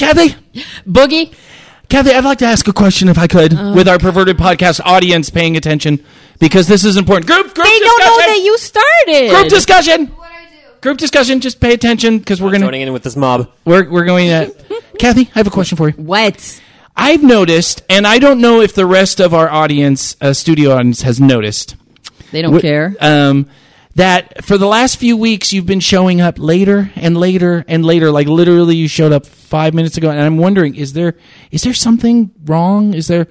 Kathy? Boogie? Kathy, I'd like to ask a question, if I could, with our perverted podcast audience paying attention, because this is important. Group discussion! They don't know that you started! Group discussion! What I do? Group discussion, just pay attention, because we're going to... joining in with this mob. We're going to... Kathy, I have a question for you. What? I've noticed, and I don't know if the rest of our audience, studio audience, has noticed. They don't care. That for the last few weeks, you've been showing up later and later and later. Like, literally, you showed up 5 minutes ago. And I'm wondering, is there something wrong? Is it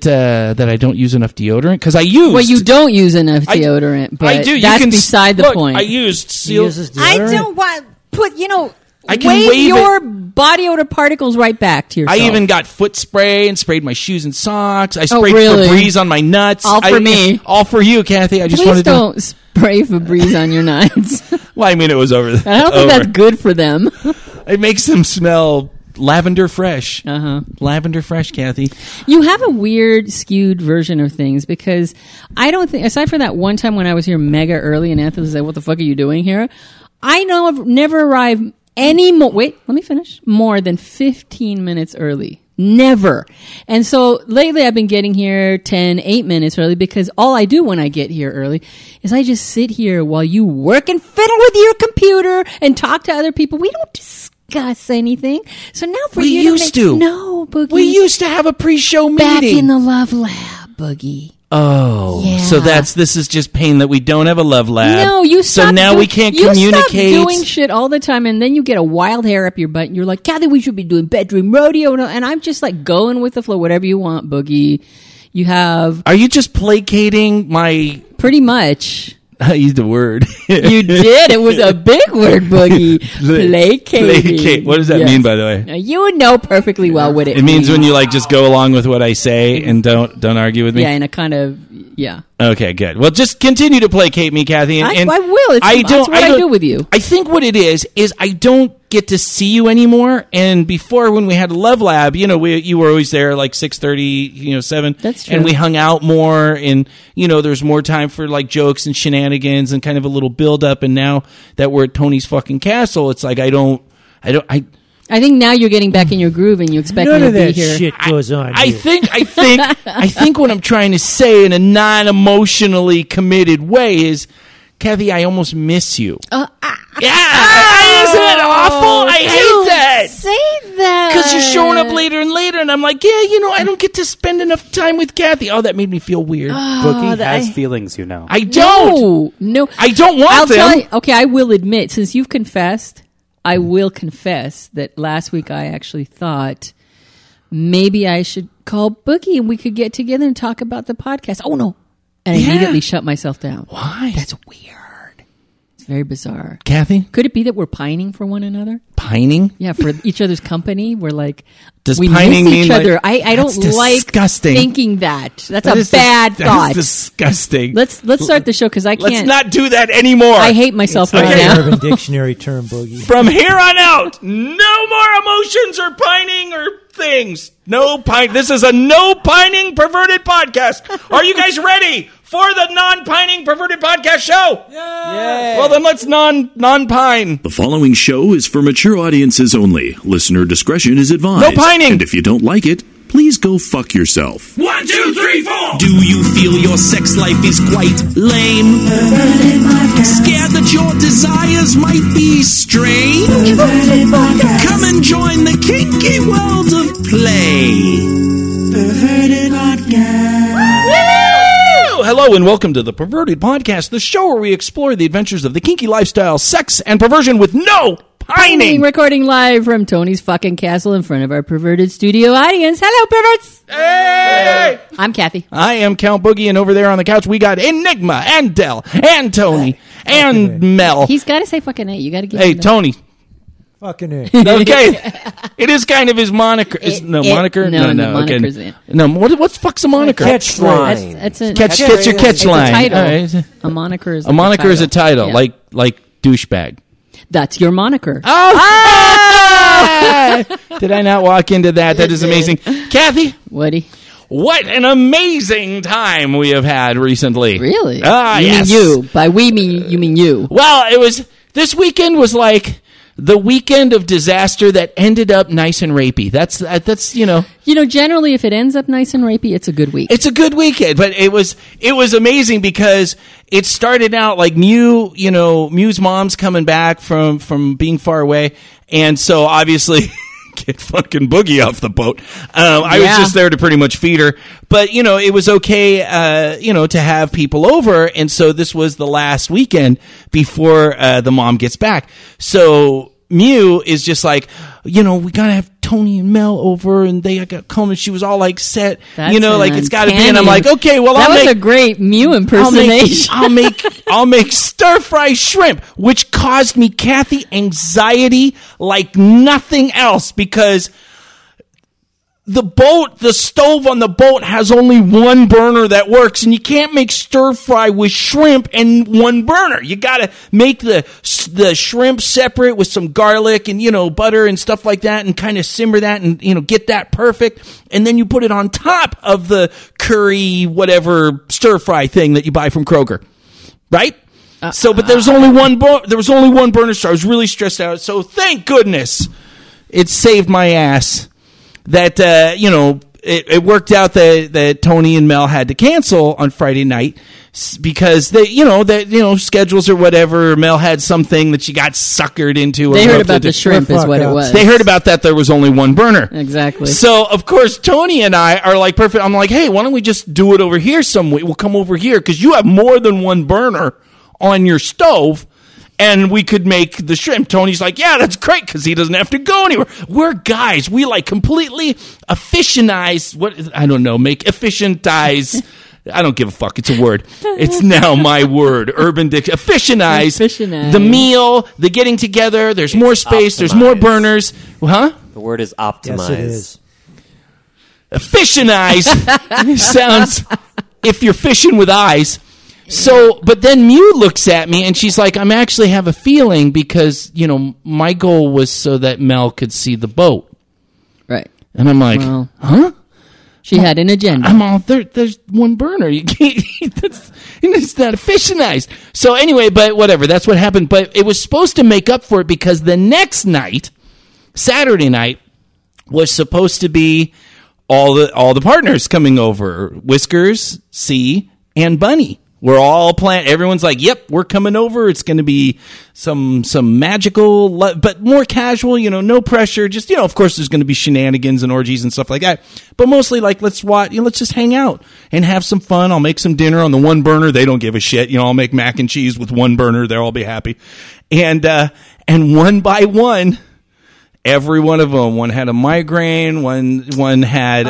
that I don't use enough deodorant? Because I used... Well, you don't use enough deodorant, but I do. That's beside the point. I used Seal. I don't want... Put, you know... I can wave your body odor particles right back to yourself. I even got foot spray and sprayed my shoes and socks. I sprayed Febreze on my nuts. All for me. All for you, Kathy. I just wanted to... Please don't spray Febreze on your nuts. Well, I mean, it was over. I don't think that's good for them. It makes them smell lavender fresh. Uh-huh. Lavender fresh, Kathy. You have a weird, skewed version of things, because I don't think... Aside from that one time when I was here mega early and Anthony was like, what the fuck are you doing here? I know I've never arrived... more than 15 minutes early. Never. And so lately I've been getting here 8 minutes early, because all I do when I get here early is I just sit here while you work and fiddle with your computer and talk to other people. We don't discuss anything. So now for you used to. No, Boogie. We used to have a pre-show meeting. Back in the Love Lab, Boogie. Oh, yeah. So this is just pain that we don't have a Love Lab. No, you stop. So now we can't communicate. You stop doing shit all the time, and then you get a wild hair up your butt, and you're like, Kathy, we should be doing bedroom rodeo, and I'm just like going with the flow, whatever you want, Boogie. You have... Are you just placating my... Pretty much. I used a word. You did. It was a big word, Boogie. Placate. What does that mean, by the way? Now, you would know perfectly well what it means. It means when you just go along with what I say and don't argue with me. Yeah, in a kind of Okay, good. Well, just continue to placate me, Kathy. And I will. That's what I do with you. I think what it is I don't get to see you anymore. And before, when we had Love Lab, you were always there like 6:30, 7. That's true. And we hung out more, and there's more time for like jokes and shenanigans and kind of a little build up. And now that we're at Tony's fucking castle, it's like I think now you're getting back in your groove, and you expect me to be here. None of that shit goes on. I think what I'm trying to say in a non-emotionally committed way is, Kathy, I almost miss you. Isn't it awful? I hate that. Say that because you're showing up later and later, and I'm like, I don't get to spend enough time with Kathy. Oh, that made me feel weird. Boogie has feelings, I don't. No, I don't want them. Tell you, okay, I will admit, since you've confessed. I will confess that last week I actually thought maybe I should call Boogie and we could get together and talk about the podcast. Oh, no. And I immediately shut myself down. Why? That's weird. It's very bizarre. Kathy? Could it be that we're pining for one another? Pining? Yeah, for each other's company. We're like, we pining miss each other. Like, I don't disgusting. Like thinking that. That's a bad thought. That's disgusting. Let's start the show, because I can't. Let's not do that anymore. I hate myself right now. Urban Dictionary term, Boogie. From here on out, no more emotions or pining or things. No pine. This is a no pining perverted podcast. Are you guys ready for the non-pining perverted podcast show? Yay. Yay. Well, then let's non-pine. The following show is for mature audiences only. Listener discretion is advised. No pining! And if you don't like it, please go fuck yourself. 1, 2, 3, 4! Do you feel your sex life is quite lame? Scared that your desires might be strange? Come and join the kinky world of play. Perverted Podcast. Hello and welcome to the Perverted Podcast, the show where we explore the adventures of the kinky lifestyle, sex, and perversion with no pining. Recording live from Tony's fucking castle in front of our perverted studio audience. Hello, perverts! Hey! I'm Kathy. I am Count Boogie, and over there on the couch we got Enigma and Del and Tony and Mel. He's got to say fucking A. You got to get. Hey, Tony. Fucking A. Okay. It is kind of his moniker. Moniker? No. Moniker's okay. No, what the fuck's a moniker? Catch line. That's your catch line. A title. Right. A moniker is a title, like douchebag. That's your moniker. Oh! Did I not walk into that? That is amazing. Kathy? Woody? What an amazing time we have had recently. Really? Ah, yes. Mean you. By we, you mean you. Well, this weekend was like... the weekend of disaster that ended up nice and rapey. That's generally if it ends up nice and rapey, it's a good week. It's a good weekend, but it was amazing because it started out like Mew, Mew's mom's coming back from being far away, and so obviously get fucking Boogie off the boat. I was just there to pretty much feed her, but it was okay, to have people over, and so this was the last weekend before the mom gets back. So Mew is just like, we gotta have Tony and Mel over, and they got Conan. She was all like set, it's got to be. And I'm like, okay, well, that was a great Mew impersonation. I'll make stir fry shrimp, which caused me, Kathy, anxiety like nothing else, because the stove on the boat has only one burner that works, and you can't make stir fry with shrimp and one burner. You gotta make the shrimp separate with some garlic and, butter and stuff like that, and kind of simmer that and, get that perfect. And then you put it on top of the curry, whatever stir fry thing that you buy from Kroger. Right? But there's only one burner, so I was really stressed out. So thank goodness it saved my ass. That, it worked out that Tony and Mel had to cancel on Friday night because they, schedules or whatever. Mel had something that she got suckered into. They heard about the shrimp is what it was. They heard about that there was only one burner. Exactly. So, of course, Tony and I are like, perfect. I'm like, hey, why don't we just do it over here some way? We'll come over here because you have more than one burner on your stove. And we could make the shrimp. Tony's like, yeah, that's great, because he doesn't have to go anywhere. We're guys. We like completely efficientize. I don't give a fuck. It's a word. It's now my word. Urban dictionary. Efficientize. The meal, the getting together. There's more space. Optimized. There's more burners. Huh? The word is optimize. Yes, it is. Efficientize sounds, if you're fishing with eyes. So, but then Mew looks at me and she's like, I'm actually have a feeling because, my goal was so that Mel could see the boat. Right. And I'm like, huh? She had an agenda. I'm all, there's one burner. You can't eat this. It's not efficientized. So anyway, but whatever. That's what happened. But it was supposed to make up for it because the next night, Saturday night, was supposed to be all the partners coming over. Whiskers, C, and Bunny. We're all planned. Everyone's like, yep, we're coming over. It's going to be some magical, but more casual, no pressure. Just, of course, there's going to be shenanigans and orgies and stuff like that. But mostly, like, let's watch, let's just hang out and have some fun. I'll make some dinner on the one burner. They don't give a shit. I'll make mac and cheese with one burner. They'll all be happy. And one by one, every one of them, one had a migraine, one had,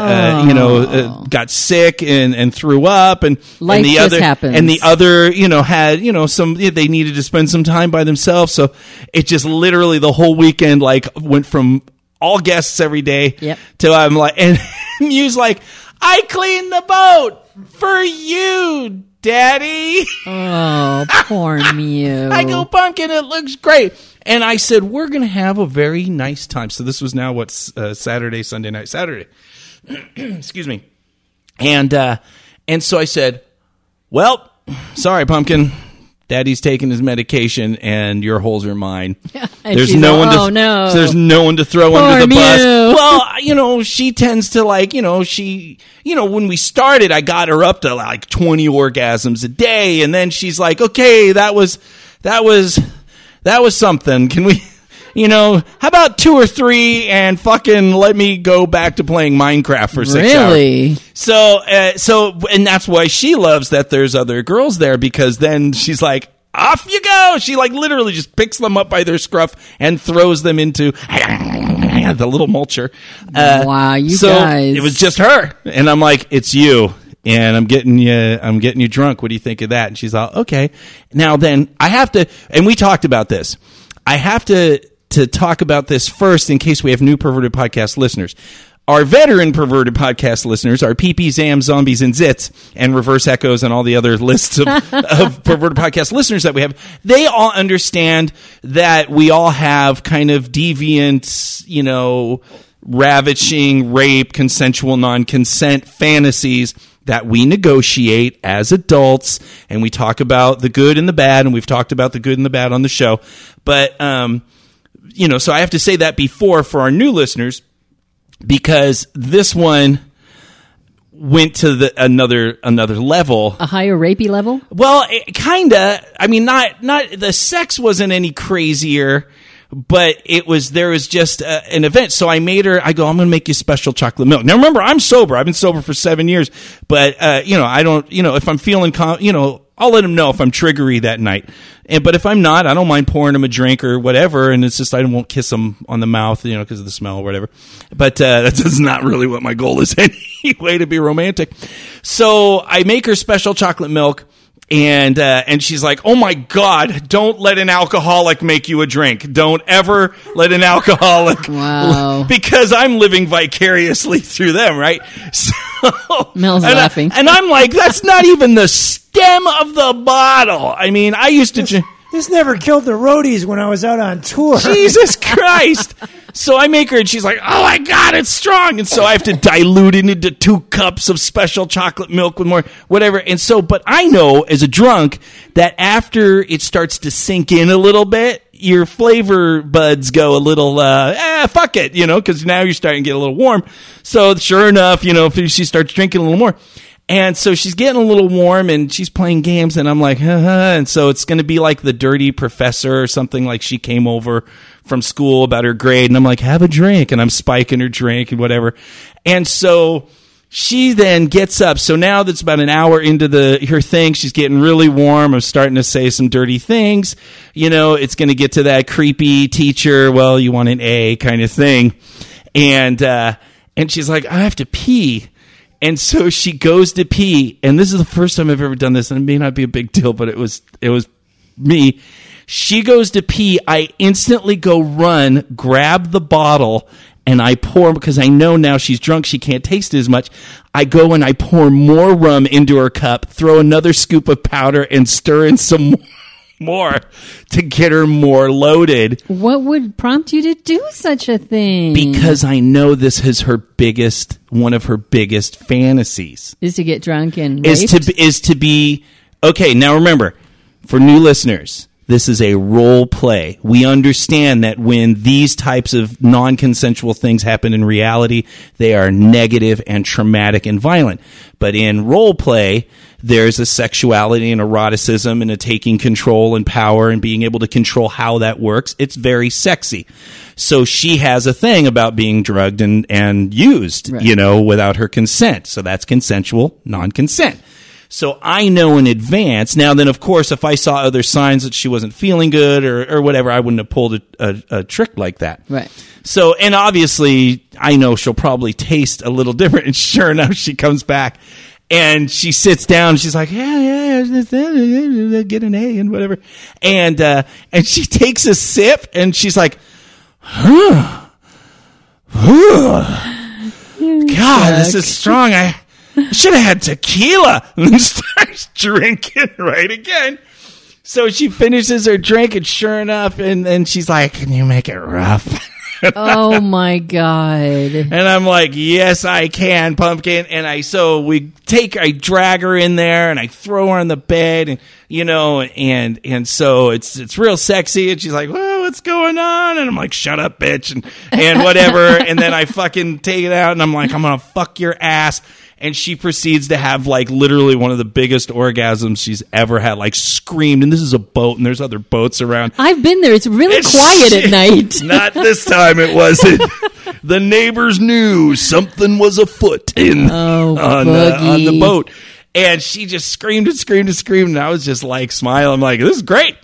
got sick and threw up, and the other happens. And the other, had, some, they needed to spend some time by themselves. So it just literally the whole weekend, like, went from all guests every day to I'm like, and Mew's like, I cleaned the boat for you, Daddy. Oh, poor Mew. I go, pumpkin, it looks great. And I said, we're going to have a very nice time. So this was now what's Saturday, Sunday night, Saturday. Excuse me. And so I said, well, sorry, Pumpkin. Daddy's taking his medication and your holes are mine. There's no one there's no one to throw under the bus. Well, she tends to like, she, when we started, I got her up to like 20 orgasms a day. And then she's like, okay, that was something. Can we, how about 2 or 3 and fucking let me go back to playing Minecraft for 6 hours? Really? So, and that's why she loves that there's other girls there, because then she's like, off you go. She like literally just picks them up by their scruff and throws them into the little mulcher. Wow, guys. It was just her. And I'm like, it's you. And I'm getting you drunk. What do you think of that? And she's all, okay. Now then, I have to, and we talked about this. I have to talk about this first in case we have new perverted podcast listeners. Our veteran perverted podcast listeners are PP, Zam, Zombies, and Zits, and Reverse Echoes, and all the other lists of perverted podcast listeners that we have. They all understand that we all have kind of deviant, ravishing, rape, consensual, non-consent fantasies that we negotiate as adults, and we talk about the good and the bad, and we've talked about the good and the bad on the show. But you know, so I have to say that before for our new listeners, because this one went to the another level, a higher rapey level. Well, kind of. I mean, not the sex wasn't any crazier, but it was, there was just an event. So I made her, I go, I'm going to make you special chocolate milk. Now remember, I'm sober. I've been sober for 7 years, but you know, I don't, you know, if I'm feeling, you know, I'll let him know if I'm triggery that night. And, but if I'm not, I don't mind pouring him a drink or whatever. And it's just, I won't kiss him on the mouth, you know, because of the smell or whatever. But that's not really what my goal is anyway, to be romantic. So I make her special chocolate milk. And she's like, oh my God, don't let an alcoholic make you a drink. Don't ever let an alcoholic. Wow. Because I'm living vicariously through them, right? So, Mel's laughing. And I'm like, that's not even the stem of the bottle. I mean, I used to... This never killed the roadies when I was out on tour. Jesus Christ. So I make her, and she's like, oh, my God, it's strong. And so I have to dilute it into 2 cups of special chocolate milk with more whatever. And so, but I know as a drunk that after it starts to sink in a little bit, your flavor buds go a little, fuck it, you know, because now you're starting to get a little warm. So sure enough, you know, she starts drinking a little more. And so she's getting a little warm, and she's playing games, and I'm like, and so it's going to be like the dirty professor or something, like she came over from school about her grade, and I'm like, have a drink, and I'm spiking her drink and whatever. And so she then gets up. So now that's about an hour into her thing. She's getting really warm. I'm starting to say some dirty things. You know, it's going to get to that creepy teacher, well, you want an A kind of thing. And she's like, I have to pee. And so she goes to pee, and this is the first time I've ever done this, and it may not be a big deal, but it was me. She goes to pee. I instantly go run, grab the bottle, and I pour, because I know now she's drunk, she can't taste it as much. I go and I pour more rum into her cup, throw another scoop of powder, and stir in some more to get her more loaded. What would prompt you to do such a thing? Because I know this is one of her biggest fantasies is to get drunk and raped? is to be okay. Now remember, for new listeners, this is a role play. We understand that when these types of non-consensual things happen in reality, they are negative and traumatic and violent. But in role play, there's a sexuality and eroticism and a taking control and power and being able to control how that works. It's very sexy. So she has a thing about being drugged and used, right, you know, without her consent. So that's consensual, non-consent. So I know in advance. Now then, of course, if I saw other signs that she wasn't feeling good or whatever, I wouldn't have pulled a trick like that. Right. So, and obviously, I know she'll probably taste a little different. And sure enough, she comes back and she sits down. She's like, yeah, get an A and whatever. And she takes a sip and she's like, God, this is strong. I should have had tequila. And then starts drinking right again. So she finishes her drink, and sure enough, and then she's like, can you make it rough? Oh, my God. And I'm like, yes, I can, pumpkin. And I drag her in there, and I throw her on the bed, and, you know, and so it's real sexy. And she's like, well, what's going on? And I'm like, shut up, bitch, and whatever. And then I fucking take it out, and I'm like, I'm going to fuck your ass. And she proceeds to have, like, literally one of the biggest orgasms she's ever had, like, screamed. And this is a boat, and there's other boats around. I've been there. It's really quiet at night. Not this time, it wasn't. The neighbors knew something was afoot on the boat. And she just screamed and screamed and screamed. And I was just, like, smiling. I'm like, this is great.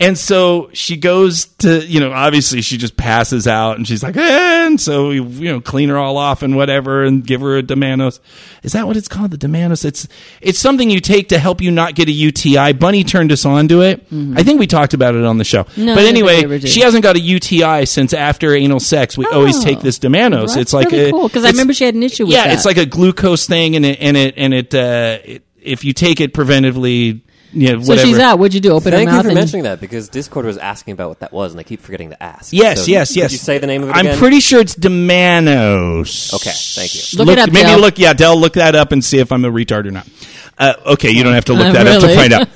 And so she goes to, you know, obviously she just passes out, and she's like, and so we, you know, clean her all off and whatever, and give her a Demanos. Is that what it's called? The Demanos? It's something you take to help you not get a UTI. Bunny turned us on to it. Mm-hmm. I think we talked about it on the show. No, but anyway, she hasn't got a UTI since after anal sex. We always take this Demanos. Well, it's like really cool, because I remember she had an issue with that. Yeah, it's like a glucose thing, and if you take it preventively. Yeah, whatever. So she's out. What'd you do? Open her mouth? Thank you for mentioning that, because Discord was asking about what that was, and I keep forgetting to ask. Yes, so yes. Did you say the name of it again? I'm pretty sure it's Demanos. Okay, thank you. Look it up, maybe Del. Del, look that up and see if I'm a retard or not. Okay, you don't have to look that up to find out.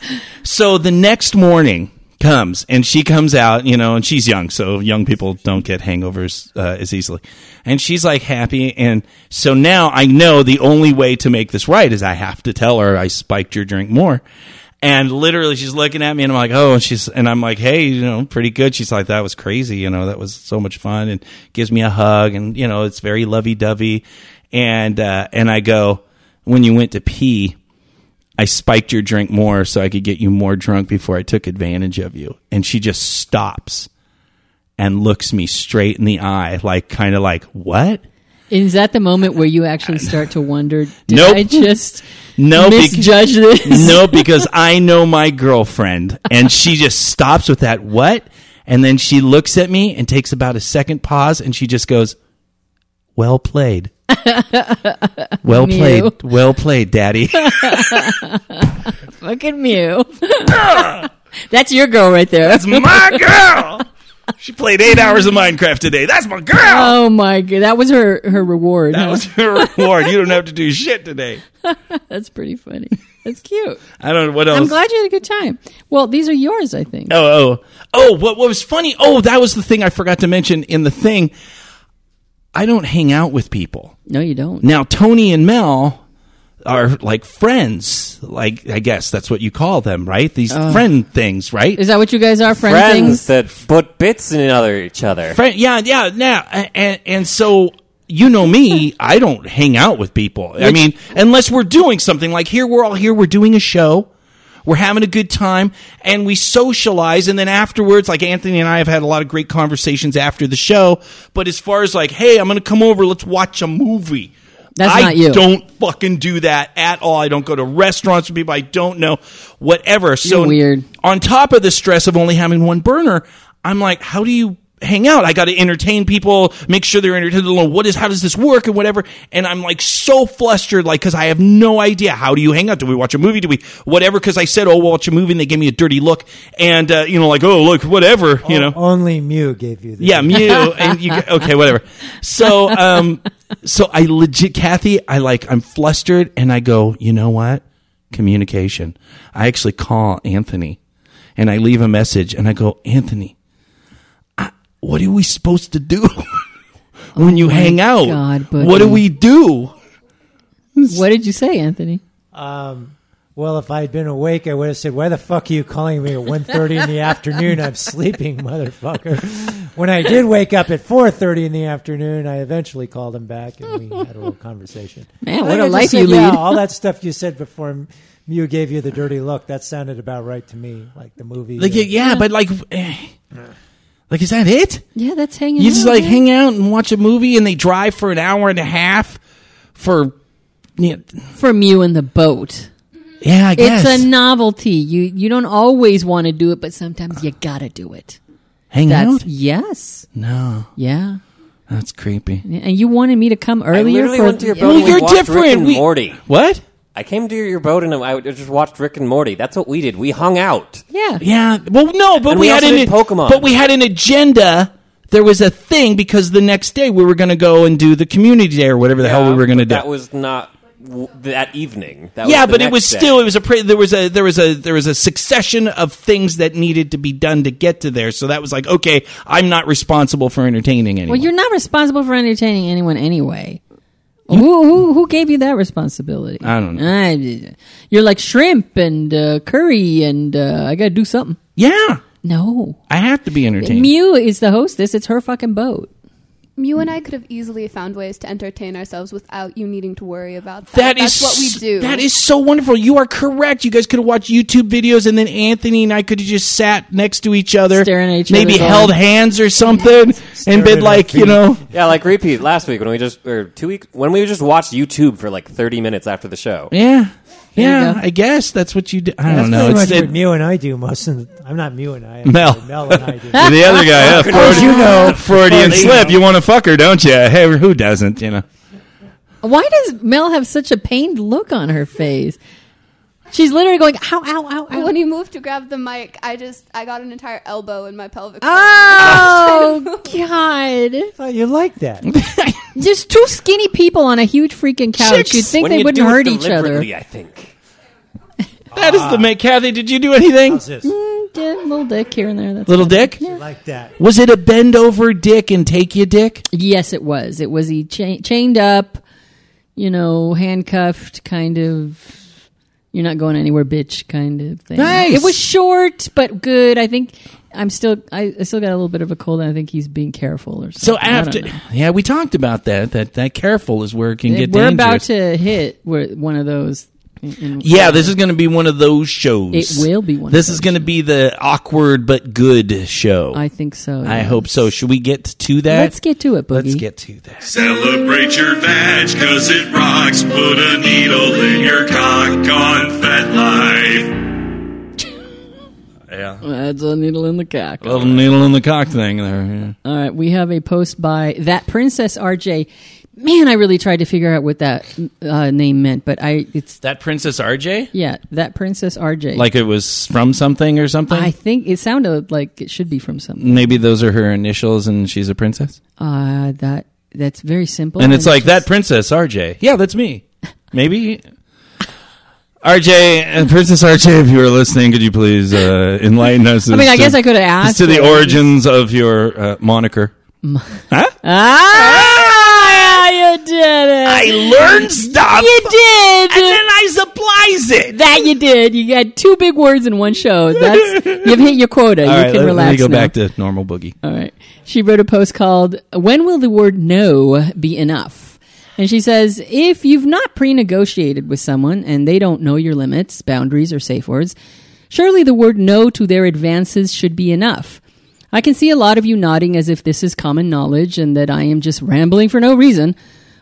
So the next morning, comes, and she comes out, you know, and she's young, so young people don't get hangovers as easily. And she's like happy, and so now I know the only way to make this right is I have to tell her I spiked your drink more. And literally, she's looking at me, and I'm like, oh, and I'm like, hey, you know, pretty good. She's like, that was crazy, you know, that was so much fun, and gives me a hug, and you know, it's very lovey-dovey. And I go, when you went to pee, I spiked your drink more so I could get you more drunk before I took advantage of you. And she just stops and looks me straight in the eye, like kind of like, what? Is that the moment where you actually start to wonder, did I just misjudge this? No, because I know my girlfriend, and she just stops with that, what? And then she looks at me and takes about a second pause, and she just goes, well played. Well played, Mew. Well played, daddy. Fucking Mew. That's your girl right there. That's my girl. She played 8 hours of Minecraft today. That's my girl. Oh my god, that was her reward. That was her reward. You don't have to do shit today. That's pretty funny. That's cute. I don't know what else. I'm glad you had a good time. Well, these are yours, I think. Oh! What was funny? Oh, that was the thing I forgot to mention in the thing. I don't hang out with people. No, you don't. Now, Tony and Mel are like friends. Like, I guess that's what you call them, right? These friend things, right? Is that what you guys are, friends? Friends that put bits in each other. Yeah. And so, you know me, I don't hang out with people. I mean, unless we're doing something. Like, here, we're all here, we're doing a show. We're having a good time, and we socialize, and then afterwards, like Anthony and I have had a lot of great conversations after the show, but as far as like, hey, I'm going to come over, let's watch a movie. That's not you. I don't fucking do that at all. I don't go to restaurants with people I don't know, whatever. So you're weird. On top of the stress of only having one burner, I'm like, how do you hang out? I got to entertain people, make sure they're entertained. How does this work and whatever? And I'm like so flustered, like, because I have no idea. How do you hang out? Do we watch a movie? Do we whatever? Because I said, oh, we'll watch a movie, and they gave me a dirty look, and you know, like, oh, look, whatever, you know. Only Mew gave you that. Yeah, Mew, and you, okay, whatever. So, so I legit, Kathy, I'm flustered, and I go, you know what? Communication. I actually call Anthony, and I leave a message, and I go, Anthony, what are we supposed to do when you hang out? God, buddy. What do we do? What did you say, Anthony? Well, if I had been awake, I would have said, why the fuck are you calling me at 1:30 in the afternoon? I'm sleeping, motherfucker. When I did wake up at 4:30 in the afternoon, I eventually called him back, and we had a little conversation. Man, what a life you lead. Yeah, all that stuff you said before Mew gave you the dirty look, that sounded about right to me, like the movie. Like, yeah, but like... Like, is that it? Yeah, that's hanging out. You just, like, hang out and watch a movie, and they drive for an hour and a half for... You know. For Mew and the boat. Yeah, I guess. It's a novelty. You don't always want to do it, but sometimes you gotta do it. Hang out? Yes. No. Yeah. That's creepy. And you wanted me to come earlier? I went to your boat and watched Rick and Morty. What? I came to your boat and I just watched Rick and Morty. That's what we did. We hung out. Yeah. Yeah. Well, no, but we had Pokemon. But we had an agenda. There was a thing because the next day we were going to go and do the community day or whatever the hell we were going to do. That was not that evening. There was a succession of things that needed to be done to get to there. So that was like, okay, I'm not responsible for entertaining anyone. Well, you're not responsible for entertaining anyone anyway. Who gave you that responsibility? I don't know. You're like shrimp and curry and I got to do something. Yeah. No. I have to be entertained. Mew is the hostess. It's her fucking boat. Mew and I could have easily found ways to entertain ourselves without you needing to worry about that. That's what we do. That is so wonderful. You are correct. You guys could have watched YouTube videos, and then Anthony and I could have just sat next to each other, staring at each other, maybe held hands or something, and been like, you know, yeah, like repeat last week when we just or 2 weeks when we just watched YouTube for like 30 minutes after the show. Yeah. Yeah, I guess that's what you do. I don't know. That's pretty much what Mew and I do most. I'm not Mew and I. Mel and I do. The other guy, Freudian slip. You want to fuck her, don't you? Hey, who doesn't, you know? Why does Mel have such a pained look on her face? She's literally going, ow, ow, ow, ow. When he moved to grab the mic, I got an entire elbow in my pelvic. Oh, God. I thought you liked that. Just two skinny people on a huge freaking couch. Chicks. You'd think they wouldn't hurt each other. I think. That is the make. Kathy, did you do anything? How's this? Yeah, little dick here and there. That's little dick? Yeah. Like that. Was it a bend over dick and take you dick? Yes, it was. It was he chained up, you know, handcuffed, kind of... You're not going anywhere, bitch, kind of thing. Nice. It was short, but good. I think I still got a little bit of a cold, and I think he's being careful or something. So after, yeah, we talked about that careful is where it can get dangerous. We're about to hit one of those. Yeah, this is going to be one of those shows. It will be one. This is going to be the awkward but good show. I think so. Yeah. I hope so. Should we get to that? Let's get to it, Boogie. Let's get to that. Celebrate your vag because it rocks. Put a needle in your cock on FetLife. Yeah, that's a needle in the cock. A little needle in the cock thing there. Yeah. All right, we have a post by that Princess RJ. Man, I really tried to figure out what that name meant, but it's... That Princess RJ? Yeah, that Princess RJ. Like it was from something or something? I think it sounded like it should be from something. Maybe those are her initials and she's a princess? That's very simple. And it's like, that Princess RJ. Yeah, that's me. Maybe... RJ, Princess RJ, if you are listening, could you please enlighten us? I guess I could have asked. To the origins of your moniker. Huh? You did it. I learned stuff. You did. And then I supplies it. That you did. You got two big words in one show. You've hit your quota. All you right, can relax now. Let me go back to normal, Boogie. All right. She wrote a post called, When Will the Word No Be Enough? And she says, if you've not pre-negotiated with someone and they don't know your limits, boundaries, or safe words, surely the word no to their advances should be enough. I can see a lot of you nodding as if this is common knowledge and that I am just rambling for no reason.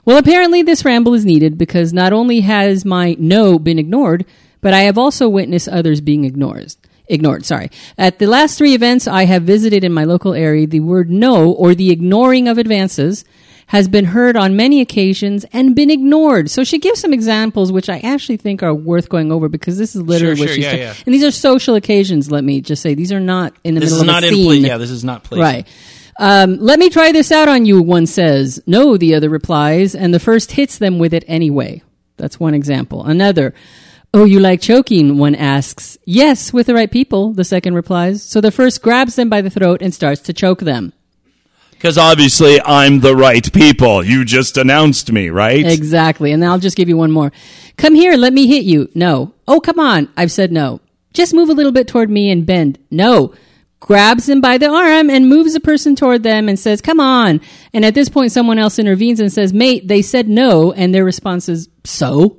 Well, apparently this ramble is needed because not only has my no been ignored, but I have also witnessed others being ignored. At the last three events I have visited in my local area, the word no, or the ignoring of advances, has been heard on many occasions and been ignored. So she gives some examples, which I actually think are worth going over because this is literally what she's doing. Yeah. And these are social occasions, let me just say. These are not in the middle of a scene. This is not place. Right. Let me try this out on you, one says. No, the other replies, and the first hits them with it anyway. That's one example. Another, oh, you like choking, one asks. Yes, with the right people, the second replies. So the first grabs them by the throat and starts to choke them. Because obviously I'm the right people. You just announced me, right? Exactly. And I'll just give you one more. Come here, let me hit you. No. Oh, come on. I've said no. Just move a little bit toward me and bend. No. Grabs him by the arm and moves the person toward them and says, come on. And at this point, someone else intervenes and says, mate, they said no. And their response is, so?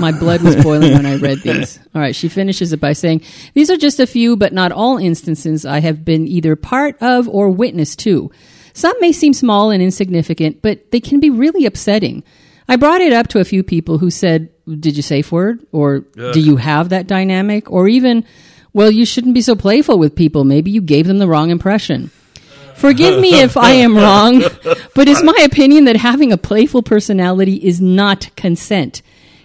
My blood was boiling when I read these. All right, she finishes it by saying, these are just a few, but not all instances I have been either part of or witness to. Some may seem small and insignificant, but they can be really upsetting. I brought it up to a few people who said, did you safe word? Or do you have that dynamic? Or even, well, you shouldn't be so playful with people. Maybe you gave them the wrong impression. Forgive me if I am wrong, but it's my opinion that having a playful personality is not consent.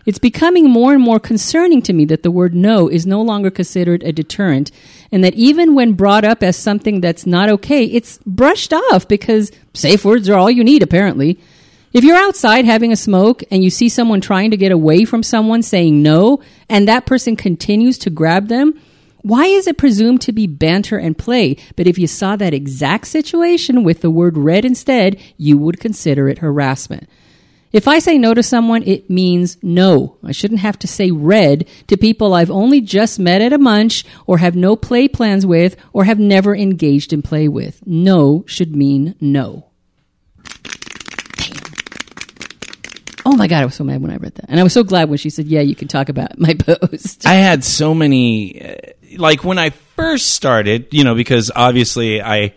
It's becoming more and more concerning to me that the word no is no longer considered a deterrent, and that even when brought up as something that's not okay, it's brushed off because safe words are all you need, apparently. If you're outside having a smoke and you see someone trying to get away from someone saying no, and that person continues to grab them, why is it presumed to be banter and play? But if you saw that exact situation with the word red instead, you would consider it harassment. If I say no to someone, it means no. I shouldn't have to say red to people I've only just met at a munch or have no play plans with or have never engaged in play with. No should mean no. Damn. Oh my God, I was so mad when I read that. And I was so glad when she said, yeah, you can talk about my post. I had so many, like when I first started, you know, because obviously I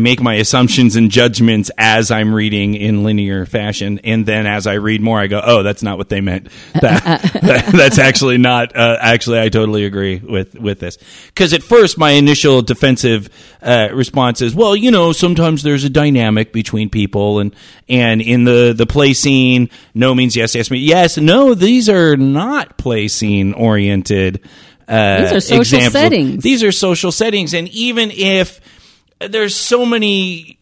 make my assumptions and judgments as I'm reading in linear fashion, and then as I read more, I go, "Oh, that's not what they meant. That's actually not. Actually, I totally agree with this." Because at first, my initial defensive response is, "Well, you know, sometimes there's a dynamic between people, and in the play scene, no means yes, yes means yes, no. These are not play scene oriented. These are social settings. These are social settings, and even if." There's so many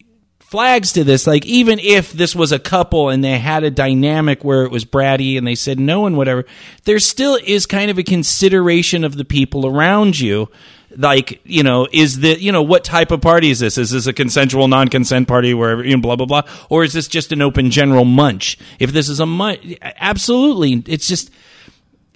flags to this. Like, even if this was a couple and they had a dynamic where it was bratty and they said no and whatever, there still is kind of a consideration of the people around you. Like, you know, is the, you know, what type of party is this? Is this a consensual, non-consent party where, you know, blah, blah, blah? Or is this just an open general munch? If this is a munch, absolutely. It's just,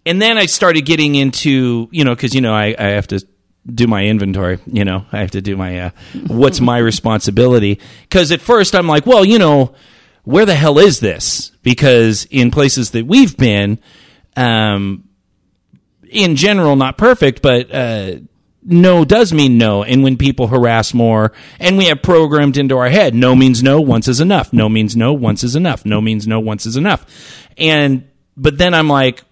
and then I started getting into, you know, because, you know, I have to do my inventory, you know, I have to do my, what's my responsibility? Because at first I'm like, well, you know, where the hell is this? Because in places that we've been, in general, not perfect, but, no does mean no, and when people harass more, and we have programmed into our head, no means no, once is enough. No means no, once is enough. No means no, once is enough. And, but then I'm like,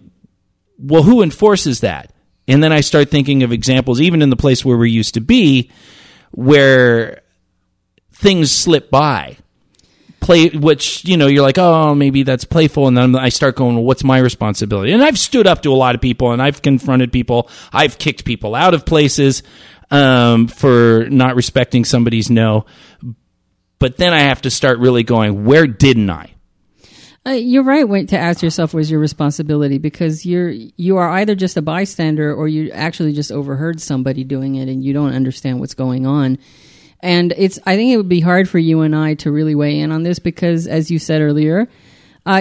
well, who enforces that? And then I start thinking of examples, even in the place where we used to be, where things slip by. Play, which, you know, you're like, oh, maybe that's playful. And then I start going, well, what's my responsibility? And I've stood up to a lot of people, and I've confronted people. I've kicked people out of places for not respecting somebody's no. But then I have to start really going, where didn't I? You're right to ask yourself, where's your responsibility? Because you are either just a bystander, or you actually just overheard somebody doing it and you don't understand what's going on. And I think it would be hard for you and I to really weigh in on this because, as you said earlier,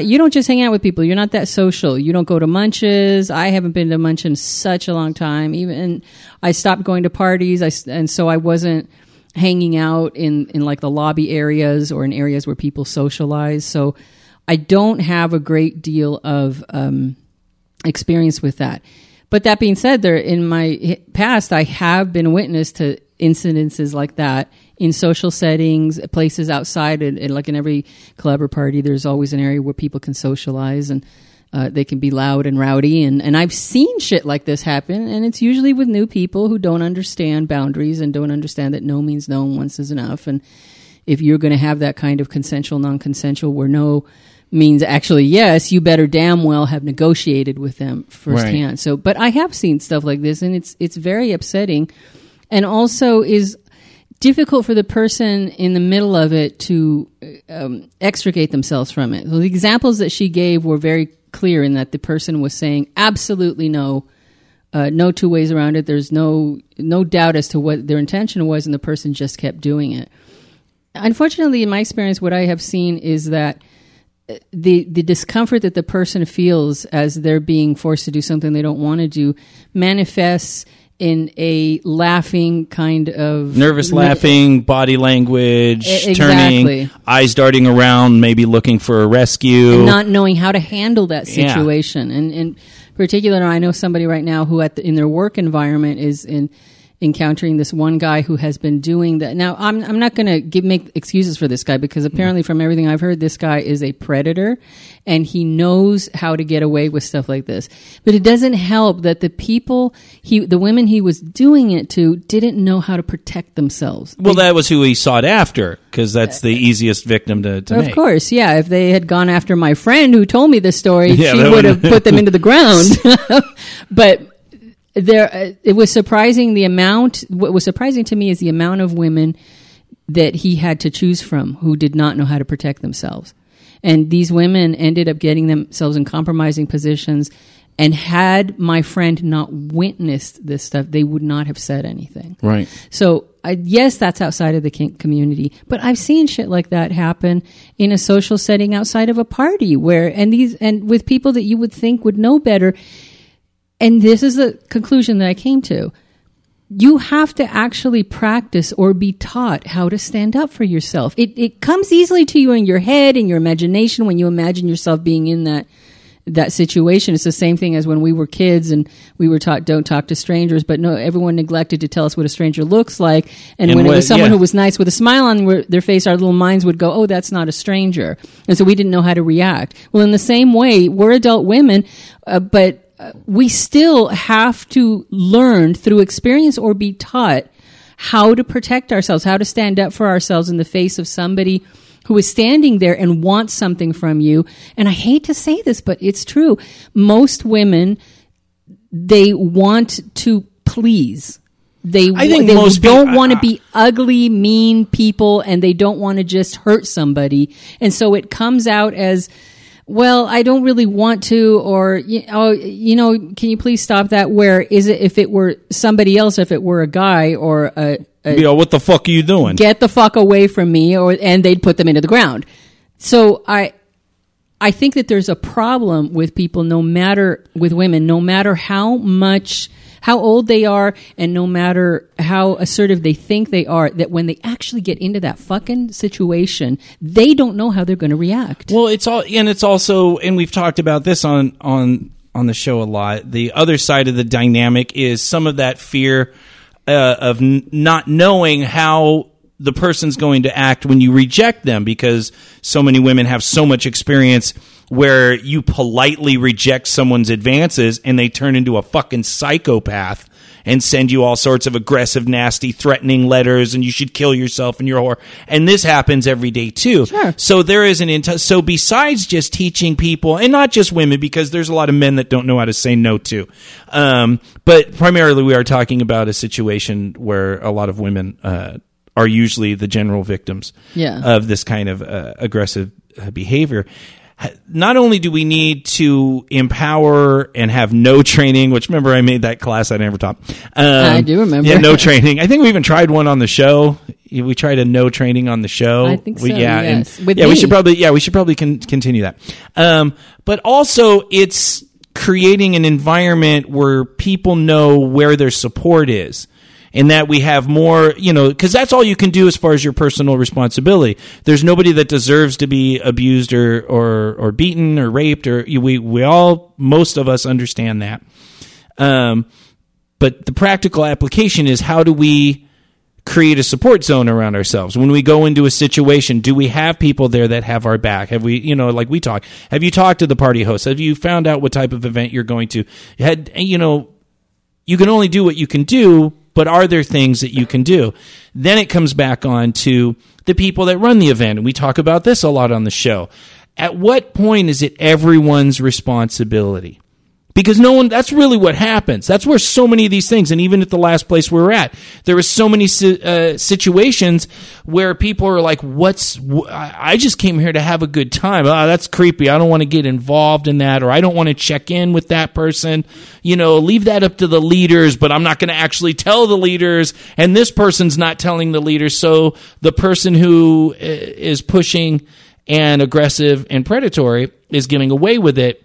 you don't just hang out with people. You're not that social. You don't go to munches. I haven't been to munch in such a long time. Even I stopped going to parties, and so I wasn't hanging out in like the lobby areas or in areas where people socialize. So I don't have a great deal of experience with that. But that being said, in my past, I have been witness to incidences like that in social settings, places outside, and like in every club or party, there's always an area where people can socialize and they can be loud and rowdy. And I've seen shit like this happen, and it's usually with new people who don't understand boundaries and don't understand that no means no and once is enough. And if you're going to have that kind of consensual, non-consensual where no means actually yes, you better damn well have negotiated with them firsthand. Right. So, but I have seen stuff like this, and it's very upsetting. And also is difficult for the person in the middle of it to extricate themselves from it. So the examples that she gave were very clear in that the person was saying absolutely no, no two ways around it. There's no doubt as to what their intention was, and the person just kept doing it. Unfortunately, in my experience, what I have seen is that the discomfort that the person feels as they're being forced to do something they don't want to do manifests in a laughing kind of... nervous laughing, body language, exactly. Turning, eyes darting around, maybe looking for a rescue. And not knowing how to handle that situation. Yeah. And in particular, I know somebody right now who in their work environment is encountering this one guy who has been doing that. Now, I'm not going to make excuses for this guy because apparently from everything I've heard, this guy is a predator and he knows how to get away with stuff like this. But it doesn't help that the people, the women he was doing it to didn't know how to protect themselves. Well, that was who he sought after because that's the easiest victim to make. Of course, yeah. If they had gone after my friend who told me this story, she would have put them into the ground. But... it was surprising the amount. What was surprising to me is the amount of women that he had to choose from who did not know how to protect themselves. And these women ended up getting themselves in compromising positions. And had my friend not witnessed this stuff, they would not have said anything. Right. So, yes, that's outside of the kink community. But I've seen shit like that happen in a social setting outside of a party where, and with people that you would think would know better. And this is the conclusion that I came to. You have to actually practice or be taught how to stand up for yourself. It comes easily to you in your head, in your imagination, when you imagine yourself being in that situation. It's the same thing as when we were kids and we were taught don't talk to strangers, but no, everyone neglected to tell us what a stranger looks like. And when it was someone who was nice with a smile on their face, our little minds would go, oh, that's not a stranger. And so we didn't know how to react. Well, in the same way, we're adult women, but... we still have to learn through experience or be taught how to protect ourselves, how to stand up for ourselves in the face of somebody who is standing there and wants something from you. And I hate to say this, but it's true. Most women, they want to please. I think most people don't want to be ugly, mean people, and they don't want to just hurt somebody. And so it comes out as, well, I don't really want to, or, oh, you know, can you please stop that? Where is it if it were somebody else, if it were a guy or a you know, what the fuck are you doing? Get the fuck away from me, and they'd put them into the ground. So I think that there's a problem with people, no matter with women, no matter how old they are, and no matter how assertive they think they are, that when they actually get into that fucking situation, they don't know how they're going to react. Well, it's also, and we've talked about this on the show a lot. The other side of the dynamic is some of that fear of not knowing how the person's going to act when you reject them, because so many women have so much experience where you politely reject someone's advances and they turn into a fucking psychopath and send you all sorts of aggressive, nasty, threatening letters, and you should kill yourself and your whore. And this happens every day too. Sure. So there is so besides just teaching people, and not just women, because there's a lot of men that don't know how to say no too. But primarily we are talking about a situation where a lot of women are usually the general victims of this kind of aggressive behavior. Not only do we need to empower and have no training, which remember I made that class I never taught. I do remember. Yeah, no training. I think we even tried one on the show. We tried a no training on the show. I think so. Yes. We should probably continue that. But also it's creating an environment where people know where their support is. And that we have more, you know, because that's all you can do as far as your personal responsibility. There's nobody that deserves to be abused or beaten or raped, or most of us understand that. But the practical application is, how do we create a support zone around ourselves? When we go into a situation, do we have people there that have our back? Have we, you know, like we talk, have you talked to the party host? Have you found out what type of event you're going to? You can only do what you can do. But are there things that you can do? Then it comes back on to the people that run the event. And we talk about this a lot on the show. At what point is it everyone's responsibility? Because that's really what happens. That's where so many of these things, and even at the last place we were at, there were so many situations where people are like, I just came here to have a good time. Oh, that's creepy. I don't want to get involved in that, or I don't want to check in with that person. You know, leave that up to the leaders, but I'm not going to actually tell the leaders, and this person's not telling the leaders. So the person who is pushing and aggressive and predatory is getting away with it.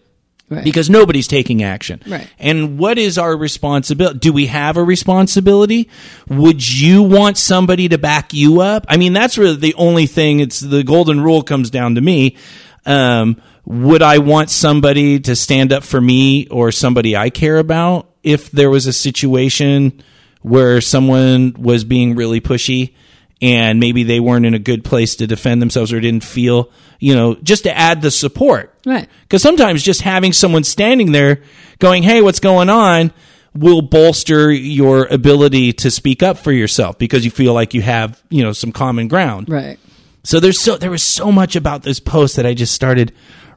Right. Because nobody's taking action. Right. And what is our responsibility? Do we have a responsibility? Would you want somebody to back you up? I mean, that's really the only thing. It's the golden rule comes down to me. Would I want somebody to stand up for me or somebody I care about if there was a situation where someone was being really pushy? And maybe they weren't in a good place to defend themselves, or didn't feel, you know, just to add the support. Right. Because sometimes just having someone standing there going, hey, what's going on, will bolster your ability to speak up for yourself, because you feel like you have, you know, some common ground. Right. So there was so much about this post that I just started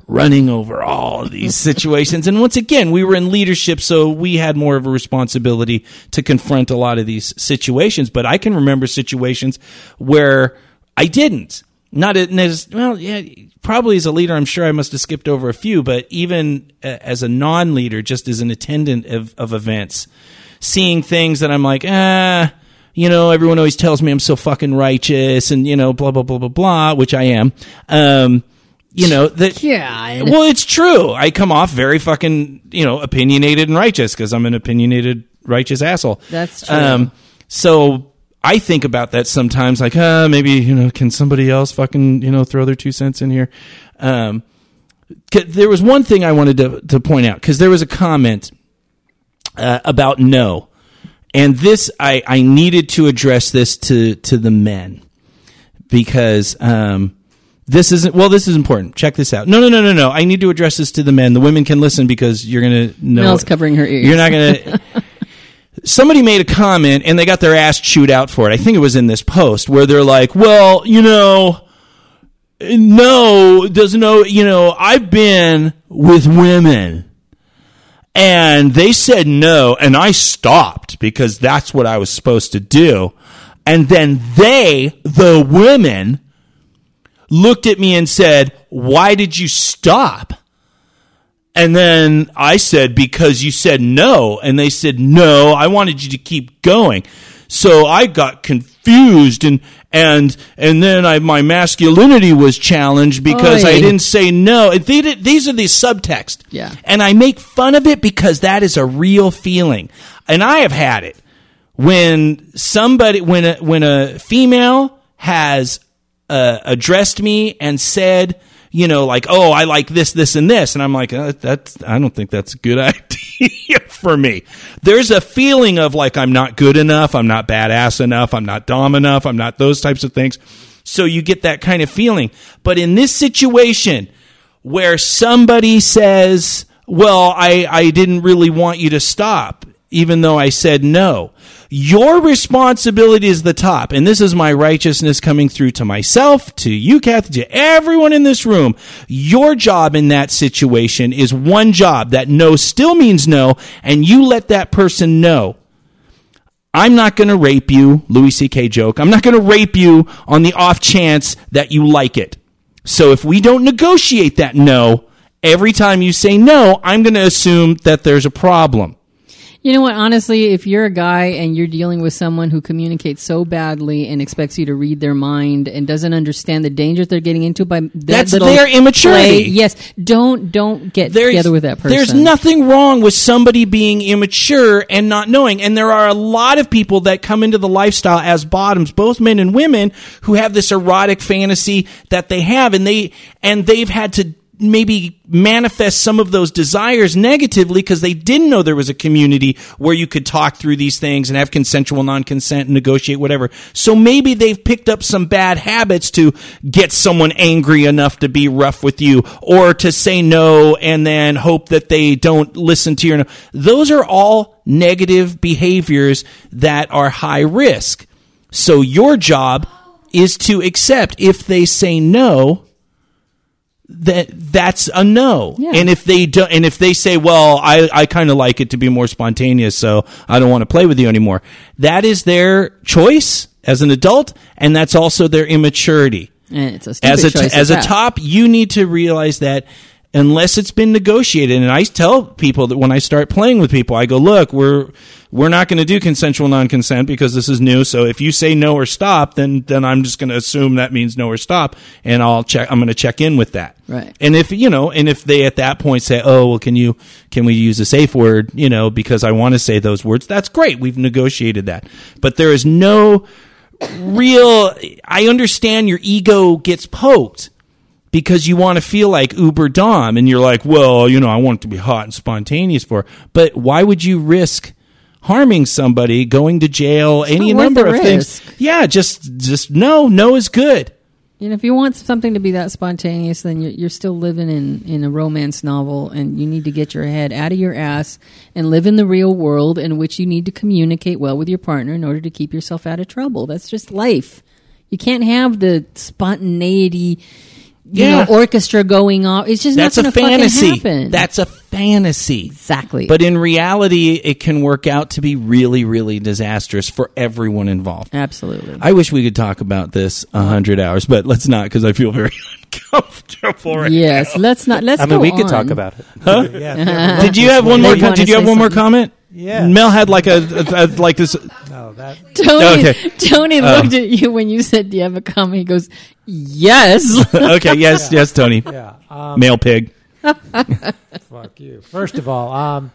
running over all of these situations. And once again, we were in leadership, so we had more of a responsibility to confront a lot of these situations. But I can remember situations where I didn't. Probably as a leader, I'm sure I must have skipped over a few, but even as a non-leader, just as an attendant of events, seeing things that I'm like, you know, everyone always tells me I'm so fucking righteous and, you know, blah, blah, blah, blah, blah, which I am. You know that, yeah. Well, it's true. I come off very fucking, you know, opinionated and righteous, because I'm an opinionated, righteous asshole. That's true. So I think about that sometimes, like, maybe, you know, can somebody else fucking, you know, throw their 2 cents in here? There was one thing I wanted to point out, because there was a comment about no, and this I needed to address this to the men, because. This is important. Check this out. No. I need to address this to the men. The women can listen, because you're going to know. Mel's covering her ears. You're not going to. Somebody made a comment and they got their ass chewed out for it. I think it was in this post where they're like, well, you know, no, doesn't know, you know, I've been with women. And they said no, and I stopped because that's what I was supposed to do. And then the women, looked at me and said, why did you stop? And then I said, because you said no. And they said, no, I wanted you to keep going. So I got confused, and then my masculinity was challenged because I didn't say no. These are the subtext. Yeah. And I make fun of it because that is a real feeling. And I have had it when somebody, when a female has addressed me and said, you know, like, oh, I like this, this, and this. And I'm like, I don't think that's a good idea for me. There's a feeling of like, I'm not good enough. I'm not badass enough. I'm not dom enough. I'm not those types of things. So you get that kind of feeling. But in this situation where somebody says, well, I didn't really want you to stop, even though I said no, your responsibility is the top. And this is my righteousness coming through to myself, to you, Kathy, to everyone in this room. Your job in that situation is one job. That no still means no. And you let that person know, I'm not going to rape you, Louis C.K. joke. I'm not going to rape you on the off chance that you like it. So if we don't negotiate that no, every time you say no, I'm going to assume that there's a problem. You know what, honestly, if you're a guy and you're dealing with someone who communicates so badly and expects you to read their mind and doesn't understand the dangers they're getting into by that's their immaturity. Play, yes, don't get together with that person. There's nothing wrong with somebody being immature and not knowing. And there are a lot of people that come into the lifestyle as bottoms, both men and women, who have this erotic fantasy that they have, and they've had to maybe manifest some of those desires negatively because they didn't know there was a community where you could talk through these things and have consensual non-consent and negotiate whatever. So maybe they've picked up some bad habits to get someone angry enough to be rough with you or to say no and then hope that they don't listen to your no. Those are all negative behaviors that are high risk. So your job is to accept if they say no, that's a no. Yeah. And if they don't, and if they say, well, I kind of like it to be more spontaneous, so I don't want to play with you anymore, that is their choice as an adult, and that's also their immaturity. And it's a stupid choice as a top, you need to realize that unless it's been negotiated. And I tell people that when I start playing with people, I go, look, we're not going to do consensual non-consent because this is new. So if you say no or stop, then I'm just going to assume that means no or stop, and I'm going to check in with that. Right. And if, you know, and if they at that point say, oh, well, can we use a safe word, you know, because I want to say those words, that's great. We've negotiated that. But there is no real, I understand your ego gets poked, because you want to feel like Uber Dom, and you're like, well, you know, I want it to be hot and spontaneous for her. But why would you risk harming somebody, going to jail, any number of things? Yeah, just no is good. And if you want something to be that spontaneous, then you're still living in a romance novel, and you need to get your head out of your ass and live in the real world, in which you need to communicate well with your partner in order to keep yourself out of trouble. That's just life. You can't have the spontaneity, you know, orchestra going on. It's just not going to fucking happen. That's a fantasy. Exactly. But in reality, it can work out to be really, really disastrous for everyone involved. Absolutely. I wish we could talk about this 100 hours, but let's not, because I feel very uncomfortable right now. Let's not. Let's. I mean, we could talk about it. Huh? Yeah. Did you have one more? Did you have one more comment? Yeah. Mel had like a like this. No, that. Tony looked at you when you said, "Do you have a comment?" He goes, "Yes." Okay. Yes. Yeah. Yes, Tony. Yeah. Male pig. Fuck you. First of all,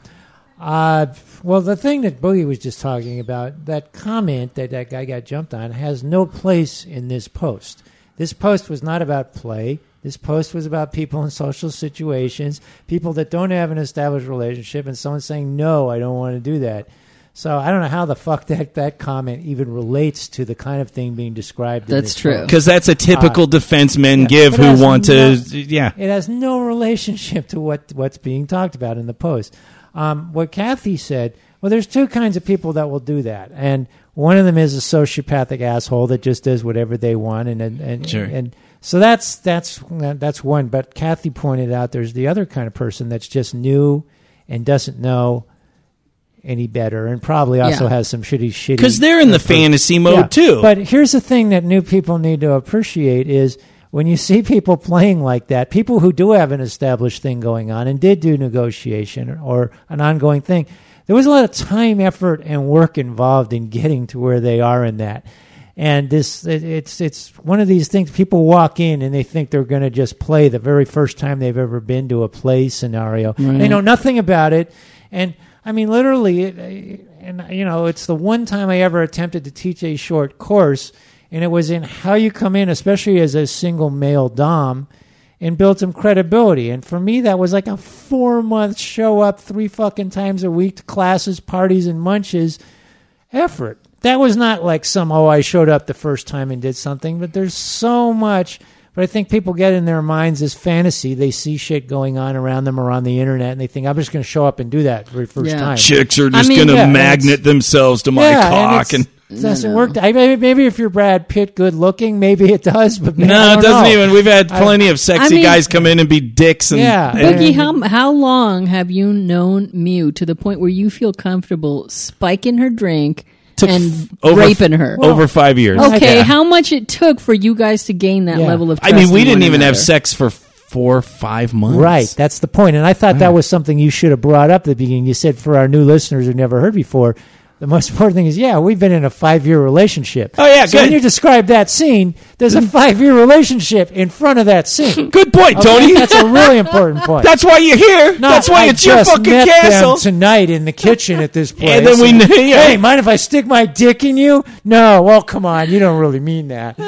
well, the thing that Boogie was just talking about, that comment that guy got jumped on, has no place in this post. This post was not about play. This post was about people in social situations, people that don't have an established relationship, and someone saying, no, I don't want to do that. So I don't know how the fuck that comment even relates to the kind of thing being described. That's true. Because that's a typical defense men give who want to, It has no relationship to what's being talked about in the post. What Kathy said, well, there's two kinds of people that will do that. And one of them is a sociopathic asshole that just does whatever they want. And so that's one. But Kathy pointed out there's the other kind of person that's just new and doesn't know any better, and probably also has some shitty because they're in the fantasy mode too. But here's the thing that new people need to appreciate is when you see people playing like that, people who do have an established thing going on and did do negotiation or an ongoing thing, there was a lot of time, effort, and work involved in getting to where they are in that. And this, it's one of these things, people walk in and they think they're going to just play the very first time they've ever been to a play scenario. Right. They know nothing about it. And, I mean, literally, it's the one time I ever attempted to teach a short course, and it was in how you come in, especially as a single male dom, and build some credibility. And for me, that was like a 4-month show up 3 fucking times a week to classes, parties, and munches effort. That was not like I showed up the first time and did something, but there's so much. But I think people get in their minds this fantasy. They see shit going on around them or on the internet, and they think, I'm just going to show up and do that for the first time. Chicks are just going to magnet themselves to my cock. It doesn't work. Maybe if you're Brad Pitt good looking, maybe it does. But it doesn't even. We've had plenty of sexy guys come in and be dicks. And, Boogie, how long have you known Mew to the point where you feel comfortable spiking her drink and raping her? Over 5 years. Okay, how much it took for you guys to gain that level of trust? I mean, we didn't even have sex for 4 or 5 months. Right, that's the point. And I thought that was something you should have brought up at the beginning. You said for our new listeners who've never heard before, the most important thing is, we've been in a 5-year relationship. Oh, yeah, so good. When you describe that scene, there's a 5-year relationship in front of that scene. Good point, Tony. That's a really important point. That's why you're here. No, that's why it's your fucking castle. Them tonight in the kitchen at this place. And then we knew, hey, mind if I stick my dick in you? No, well, come on. You don't really mean that.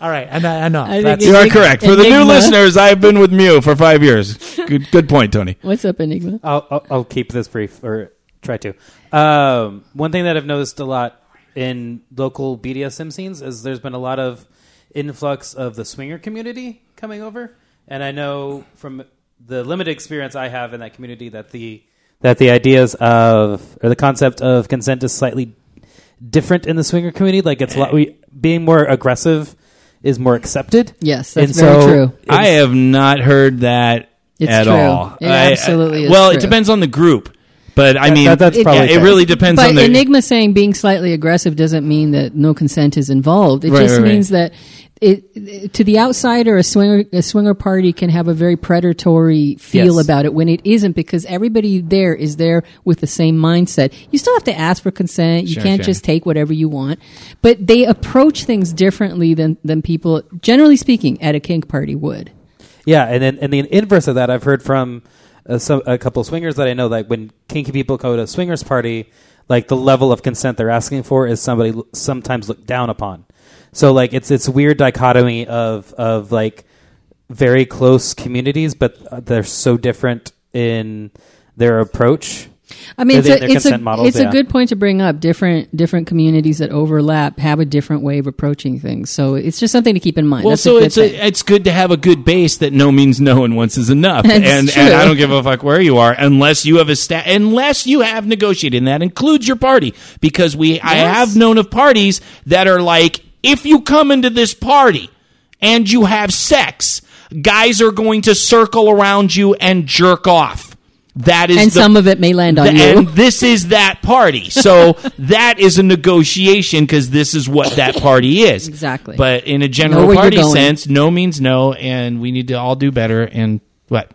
All right, enough. You are correct. For the new listeners, I've been with Mew for 5 years. Good point, Tony. What's up, Enigma? I'll keep this brief, or try to. One thing that I've noticed a lot in local BDSM scenes is there's been a lot of influx of the swinger community coming over, and I know from the limited experience I have in that community that the ideas of or the concept of consent is slightly different in the swinger community. Like it's a lot, being more aggressive is more accepted. Yes, that's very true. I have not heard that at all. It absolutely is. Well, it depends on the group. But I mean, it really depends on the... But Enigma saying being slightly aggressive doesn't mean that no consent is involved. It just means that it to the outsider, a swinger party can have a very predatory feel about it when it isn't, because everybody there is there with the same mindset. You still have to ask for consent. You can't just take whatever you want. But they approach things differently than people, generally speaking, at a kink party would. Yeah, and then and the inverse of that I've heard from... a couple of swingers that I know, like when kinky people go to a swingers party, like the level of consent they're asking for is sometimes looked down upon. So like it's a weird dichotomy of like very close communities, but they're so different in their approach. I mean, it's a good point to bring up. Different communities that overlap have a different way of approaching things. So it's just something to keep in mind. Well, it's good to have a good base that no means no and once is enough. And I don't give a fuck where you are unless you have unless you have negotiated. And that includes your party, because I have known of parties that are like, if you come into this party and you have sex, guys are going to circle around you and jerk off. Some of it may land on you. And this is that party. So that is a negotiation, because this is what that party is. Exactly. But in a general party sense, no means no, and we need to all do better. And what?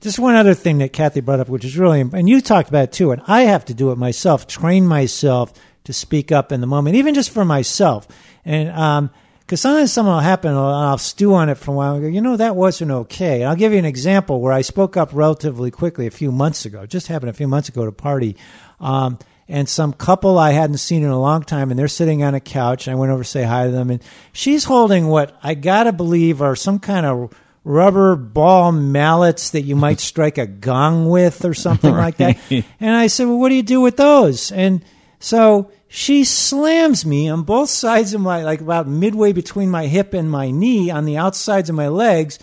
Just one other thing that Kathy brought up, which is really, and you talked about it too, and I have to do it myself, train myself to speak up in the moment, even just for myself. And, because sometimes something will happen and I'll stew on it for a while and go, that wasn't okay. And I'll give you an example where I spoke up relatively quickly a few months ago. It just happened a few months ago at a party. And some couple I hadn't seen in a long time, and they're sitting on a couch. And I went over to say hi to them. And she's holding what I got to believe are some kind of rubber ball mallets that you might strike a gong with or something like that. And I said, well, what do you do with those? And so... she slams me on both sides of my, like about midway between my hip and my knee on the outsides of my legs,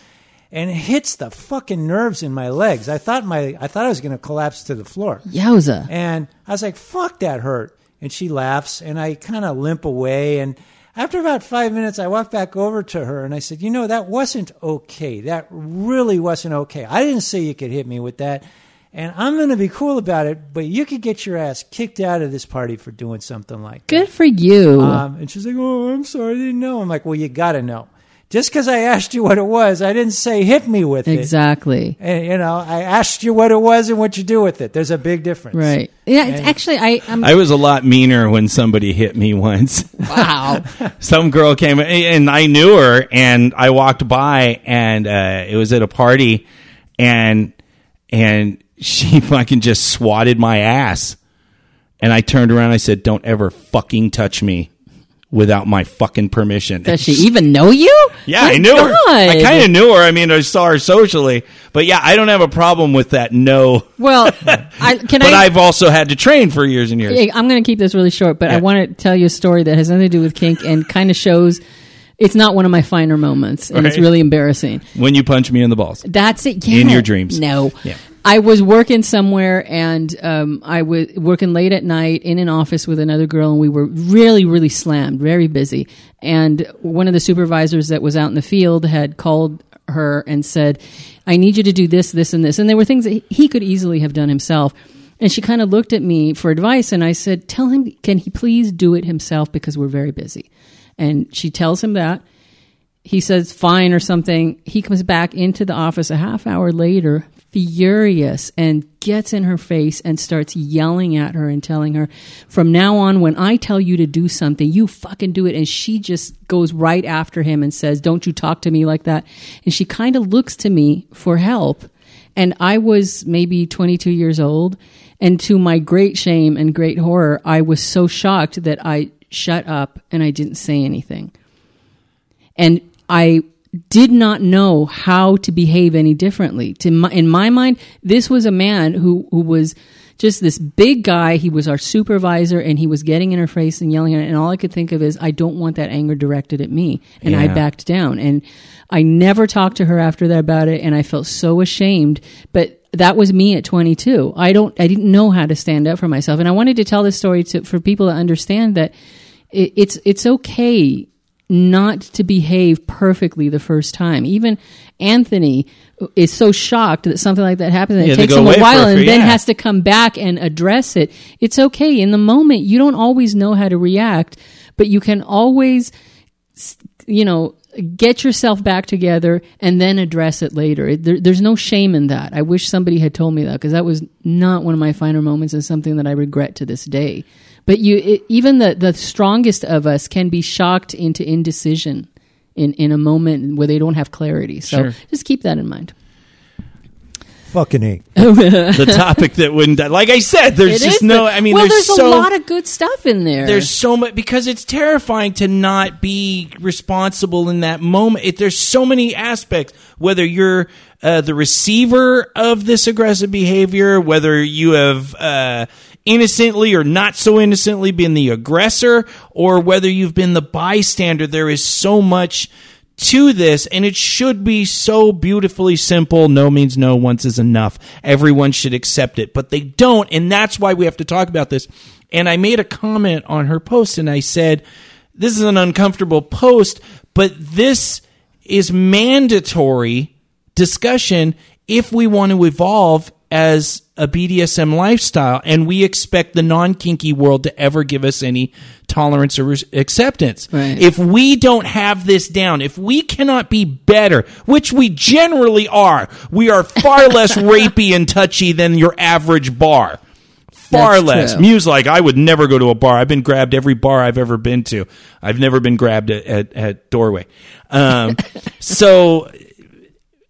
and hits the fucking nerves in my legs. I thought I was going to collapse to the floor. Yowza. And I was like, fuck, that hurt. And she laughs, and I kind of limp away. And after about 5 minutes, I walked back over to her, and I said, that wasn't okay. That really wasn't okay. I didn't say you could hit me with that. And I'm going to be cool about it, but you could get your ass kicked out of this party for doing something like that. Good for you. And she's like, oh, I'm sorry, I didn't know. I'm like, well, you got to know. Just because I asked you what it was, I didn't say hit me with it. Exactly. And, you know, I asked you what it was and what you do with it. There's a big difference. Right. Yeah, it's actually, I was a lot meaner when somebody hit me once. Wow. Some girl came, and I knew her, and I walked by, and it was at a party, and she fucking just swatted my ass. And I turned around and I said, don't ever fucking touch me without my fucking permission. Does she even know you? Yeah, I knew her. I kind of knew her. I mean, I saw her socially. But yeah, I don't have a problem with that. No. Well, but I've also had to train for years and years. I'm going to keep this really short, but yeah. I want to tell you a story that has nothing to do with kink and kind of shows... It's not one of my finer moments, and it's really embarrassing. When you punch me in the balls. That's it, yeah. In your dreams. No. Yeah. I was working somewhere, and I was working late at night in an office with another girl, and we were really, really slammed, very busy. And one of the supervisors that was out in the field had called her and said, I need you to do this, this, and this. And there were things that he could easily have done himself. And she kind of looked at me for advice, and I said, tell him, can he please do it himself because we're very busy. And she tells him that. He says, fine or something. He comes back into the office a half hour later, furious, and gets in her face and starts yelling at her and telling her, from now on, when I tell you to do something, you fucking do it. And she just goes right after him and says, don't you talk to me like that. And she kind of looks to me for help. And I was maybe 22 years old. And to my great shame and great horror, I was so shocked that I... shut up, and I didn't say anything. And I did not know how to behave any differently. In my mind, this was a man who was just this big guy. He was our supervisor, and he was getting in her face and yelling at her. And all I could think of is, I don't want that anger directed at me. And I backed down. And I never talked to her after that about it, and I felt so ashamed. But that was me at 22. I didn't know how to stand up for myself. And I wanted to tell this story for people to understand that it's okay not to behave perfectly the first time. Even Anthony is so shocked that something like that happens, and it takes him a while and then has to come back and address it. It's okay. In the moment, you don't always know how to react, but you can always, you know, get yourself back together and then address it later. There's no shame in that. I wish somebody had told me that, because that was not one of my finer moments and something that I regret to this day. But even the strongest of us can be shocked into indecision in a moment where they don't have clarity. So just keep that in mind. Fucking A. The topic that wouldn't die. Like I said, there's just no... I mean, well, there's a lot of good stuff in there. There's so much... Because it's terrifying to not be responsible in that moment. There's so many aspects, whether you're the receiver of this aggressive behavior, whether you have... innocently or not so innocently been the aggressor, or whether you've been the bystander. There is so much to this, and it should be so beautifully simple. No means no, once is enough. Everyone should accept it, but they don't, and that's why we have to talk about this. And I made a comment on her post, and I said, this is an uncomfortable post, but this is mandatory discussion if we want to evolve as a BDSM lifestyle, and we expect the non-kinky world to ever give us any tolerance or acceptance. Right. If we don't have this down, if we cannot be better, which we generally are, we are far less rapey and touchy than your average bar. Far That's less. True. Mew's like, I would never go to a bar. I've been grabbed every bar I've ever been to. I've never been grabbed at doorway. So...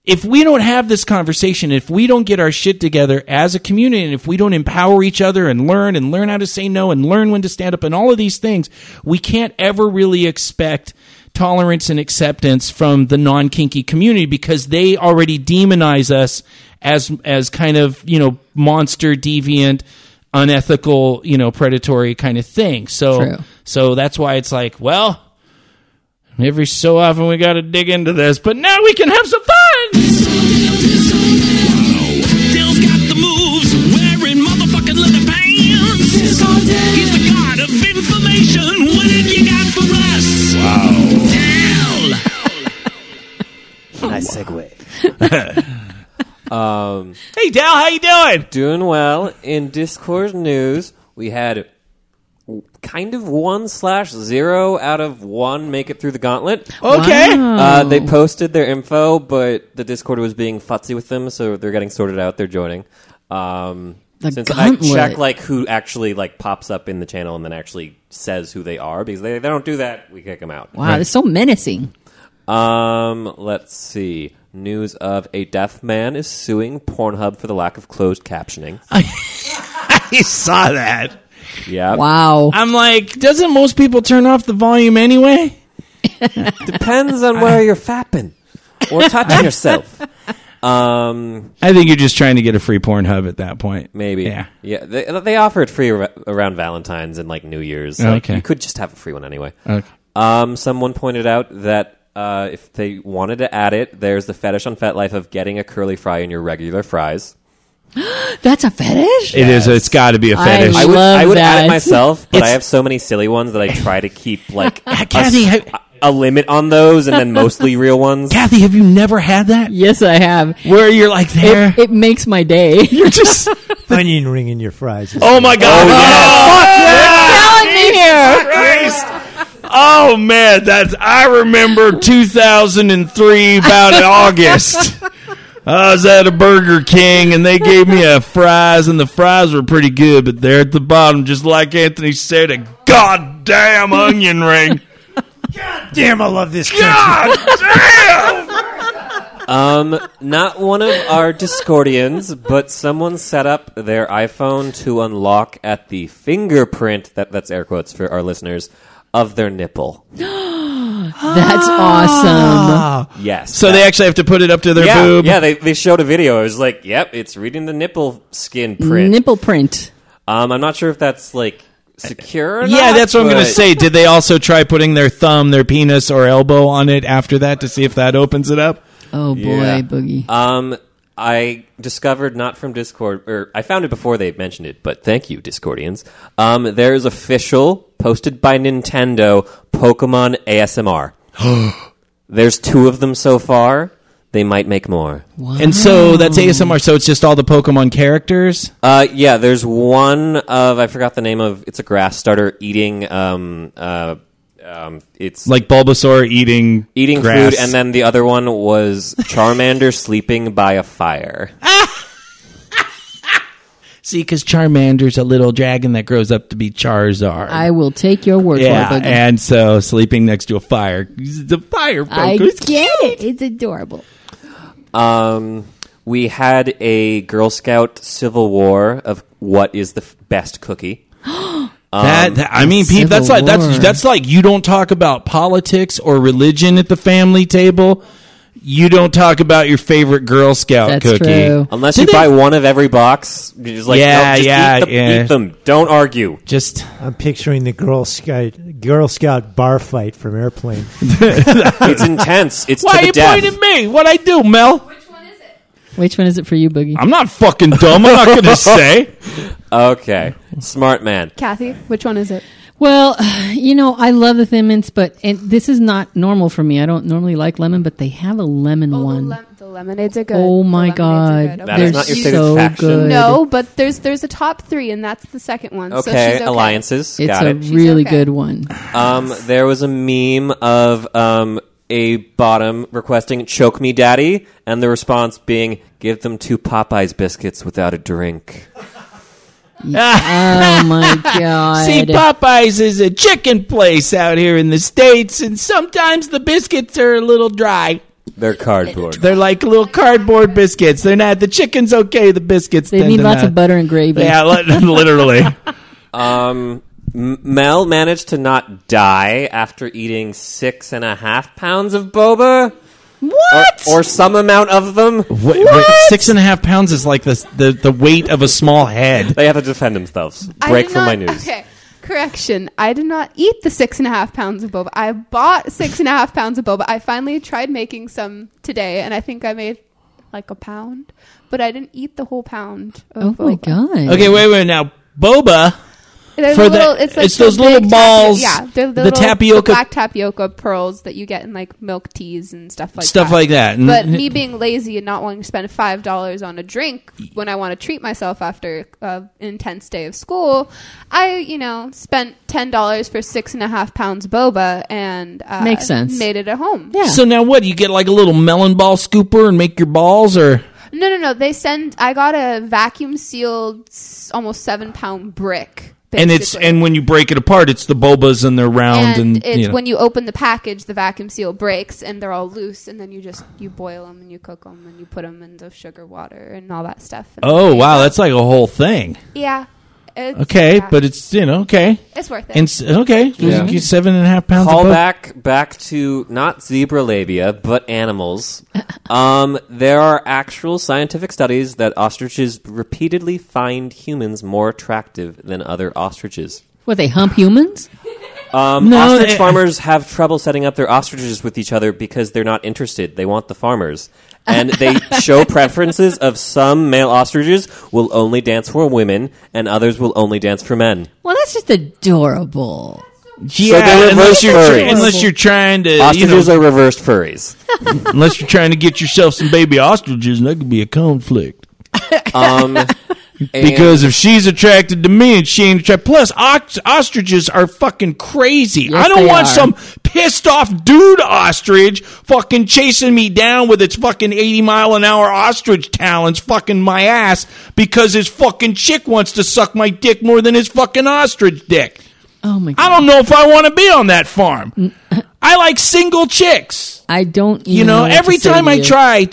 If we don't have this conversation, if we don't get our shit together as a community, and if we don't empower each other and learn how to say no and learn when to stand up and all of these things, we can't ever really expect tolerance and acceptance from the non-kinky community, because they already demonize us as kind of, you know, monster, deviant, unethical, you know, predatory kind of thing. So that's why it's like, well, every so often we got to dig into this, but now we can have some fun. Dill's got the moves, wearing motherfucking leather pants. He's the god of information. What have you got for us? Wow. Dill. Nice segue. Hey, Dal, how you doing? Doing well. In Discord news, we had kind of 1/0 out of 1 make it through the gauntlet. Okay. Wow. They posted their info, but the Discord was being futzy with them, so they're getting sorted out. They're joining. Since gauntlet. I check like who actually like pops up in the channel and then actually says who they are, because they don't do that, we kick them out. Wow, right. That's so menacing. Let's see. News of a deaf man is suing Pornhub for the lack of closed captioning. I saw that. Yeah. Wow. I'm like, doesn't most people turn off the volume anyway? Depends on where you're fapping or touching yourself. I think you're just trying to get a free Pornhub at that point. Maybe. Yeah. They offer it free around Valentine's and like New Year's. So okay. You could just have a free one anyway. Okay. Someone pointed out that if they wanted to add it, there's the fetish on FetLife of getting a curly fry in your regular fries. That's a fetish? Yes. It is. It's got to be a fetish. I would add it myself, but I have so many silly ones that I try to keep like Kathy, a limit on those, and then mostly real ones. Kathy, have you never had that? Yes, I have. Where you're like there? It makes my day. You're just onion ring in your fries. Oh my god! Oh, fuck! You're killing me here. Oh, man, I remember 2003 about August. I was at a Burger King, and they gave me a fries, and the fries were pretty good, but there at the bottom, just like Anthony said, a goddamn onion ring. Goddamn, I love this country. Goddamn! Not one of our Discordians, but someone set up their iPhone to unlock at the fingerprint, that's air quotes for our listeners, of their nipple. That's awesome. Yes. So they actually have to put it up to their boob? Yeah, they showed a video. It was like, yep, it's reading the nipple skin print. Nipple print. I'm not sure if that's like secure or not. Yeah, that's what I'm going to say. Did they also try putting their thumb, their penis, or elbow on it after that to see if that opens it up? Oh, boy, yeah. Boogie. I discovered, not from Discord, or I found it before they mentioned it, but thank you, Discordians. There's official, posted by Nintendo, Pokemon ASMR. There's 2 of them so far. They might make more. Wow. And so that's ASMR, so it's just all the Pokemon characters? Yeah, there's one of, I forgot the name of, it's a grass starter eating... it's like Bulbasaur eating grass. Food, and then the other one was Charmander sleeping by a fire. See, because Charmander's a little dragon that grows up to be Charizard. I will take your word for it. And so sleeping next to a fire. The fire focus. I get it. It's adorable. We had a Girl Scout Civil War of what is the best cookie. Pete, that's like you don't talk about politics or religion at the family table. You don't talk about your favorite Girl Scout cookie. True. Unless buy one of every box. You're just like, eat them. Don't argue. I'm picturing the Girl Scout bar fight from Airplane. It's intense. It's Why to the death. Why are you pointing at me? What'd I do, Mel? Which one is it for you, Boogie? I'm not fucking dumb. I'm not going to say. Okay. Smart man. Kathy, which one is it? Well, I love the Thin Mints, but this is not normal for me. I don't normally like lemon, but they have a lemon one. The lemonades are good. Oh, my God. Okay. That is not your favorite faction. Good. No, but there's a top 3, and that's the second one. Okay, so she's okay. Alliances. It's a really good one. There was a meme of... a bottom requesting choke me daddy, and the response being give them 2 Popeyes biscuits without a drink. Oh my god. See, Popeyes is a chicken place out here in the States, and sometimes the biscuits are a little dry. They're cardboard. They're like little cardboard biscuits. They're not, the chicken's okay, the biscuits they need lots of butter and gravy. Yeah, literally. Mel managed to not die after eating 6.5 pounds of boba. What? Or some amount of them. Wait, 6.5 pounds is like the weight of a small head. They have to defend themselves. Break from my news. Okay. Correction. I did not eat the 6.5 pounds of boba. I bought 6.5 pounds of boba. I finally tried making some today, and I think I made like a pound. But I didn't eat the whole pound of boba. Oh, my God. Okay, wait, now. Boba... It's those little balls. The tapioca, the black tapioca pearls that you get in like milk teas and stuff like that. But me being lazy and not wanting to spend $5 on a drink when I want to treat myself after an intense day of school, I spent $10 for 6.5 pounds boba and makes sense. Made it at home. Yeah. So now what? You get like a little melon ball scooper and make your balls, or? No. I got a vacuum sealed, almost 7-pound brick. Basically. And when you break it apart, it's the bobas and they're round. And it's when you open the package, the vacuum seal breaks and they're all loose. And then you boil them and you cook them and you put them in the sugar water and all that stuff. Oh, wow. That's like a whole thing. Yeah. But it's, okay. It's worth it. And, okay. Yeah. 7.5 pounds. Call back to not zebra labia, but animals. There are actual scientific studies that ostriches repeatedly find humans more attractive than other ostriches. What, they hump humans? Ostrich farmers have trouble setting up their ostriches with each other because they're not interested. They want the farmers. And they show preferences of some male ostriches will only dance for women and others will only dance for men. Well, that's just adorable. Yeah, so they're reverse furries. Unless you're trying to... Ostriches are reverse furries. Unless you're trying to get yourself some baby ostriches, and that could be a conflict. Because if she's attracted to me and she ain't attracted... Plus, ostriches are fucking crazy. Yes, I don't want some pissed off dude ostrich fucking chasing me down with its fucking 80-mile-an-hour ostrich talons fucking my ass because his fucking chick wants to suck my dick more than his fucking ostrich dick. Oh my God. I don't know if I want to be on that farm. I like single chicks. I don't even know what every to time say to I you. Try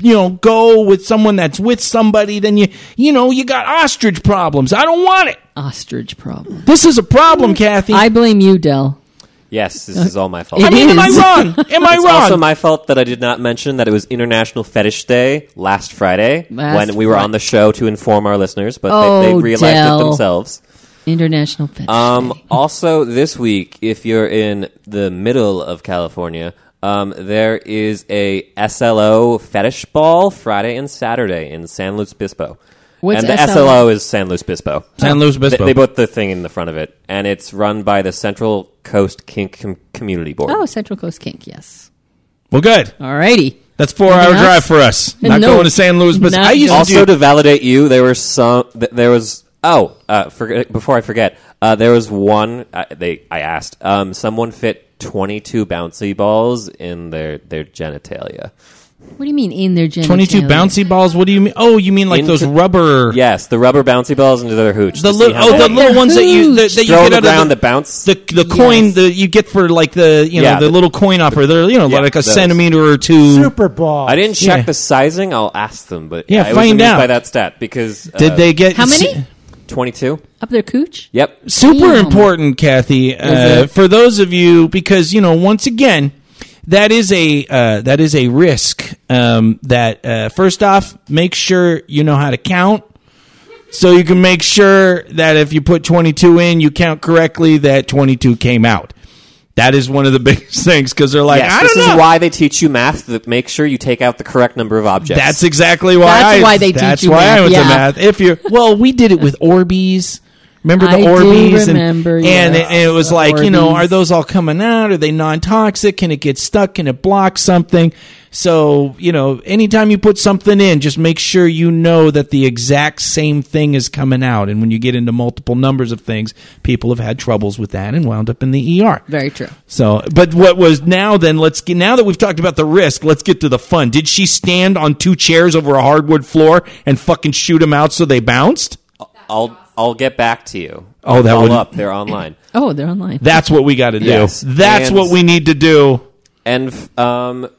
to, go with someone that's with somebody, then you got ostrich problems. I don't want it. Ostrich problem. This is a problem, Kathy. I blame you, Del. Yes, this is all my fault. Am I wrong? It's also my fault that I did not mention that it was International Fetish Day last Friday when we were on the show to inform our listeners, but they realized Del. It themselves. International Fetish Day. Also, this week, if you're in the middle of California, there is a SLO Fetish Ball Friday and Saturday in San Luis Obispo. What's and the SLO is San Luis Obispo. San Luis Obispo. They put the thing in the front of it, and it's run by the Central Coast Kink Community Board. Oh, Central Coast Kink, yes. Well, good. All righty. That's 4-hour drive for us. Not going to San Luis Obispo. To validate you, there was. Before I forget, there was one. I asked. Someone fit 22 bouncy balls in their genitalia. What do you mean in their genitalia? 22 bouncy balls. What do you mean? Oh, you mean like those rubber? Yes, the rubber bouncy balls into their hooch. The little ones that you get out of the bounce. The coin that you get for like the little coin opera. They're like a centimeter or two. Super ball. I didn't check the sizing. I'll ask them, but I was amused by that stat because did they get how many? 22 up their cooch. Yep, super important, Kathy. For those of you, because once again, that is a risk. First off, make sure you know how to count, so you can make sure that if you put 22 in, you count correctly. That 22 came out. That is one of the biggest things because they're like, I don't know. This is why they teach you math. That make sure you take out the correct number of objects. That's exactly why. That's why I went to math. If you we did it with Orbeez. Remember the Orbeez? And it was like, Orbeez. Are those all coming out? Are they non-toxic? Can it get stuck? Can it block something? So anytime you put something in, just make sure that the exact same thing is coming out. And when you get into multiple numbers of things, people have had troubles with that and wound up in the ER. Very true. So, but what was now that we've talked about the risk, let's get to the fun. Did she stand on two chairs over a hardwood floor and fucking shoot them out so they bounced? I'll get back to you. Oh, that would up. They're online. Oh, they're online. That's what we got to do. Yes. That's what we need to do. And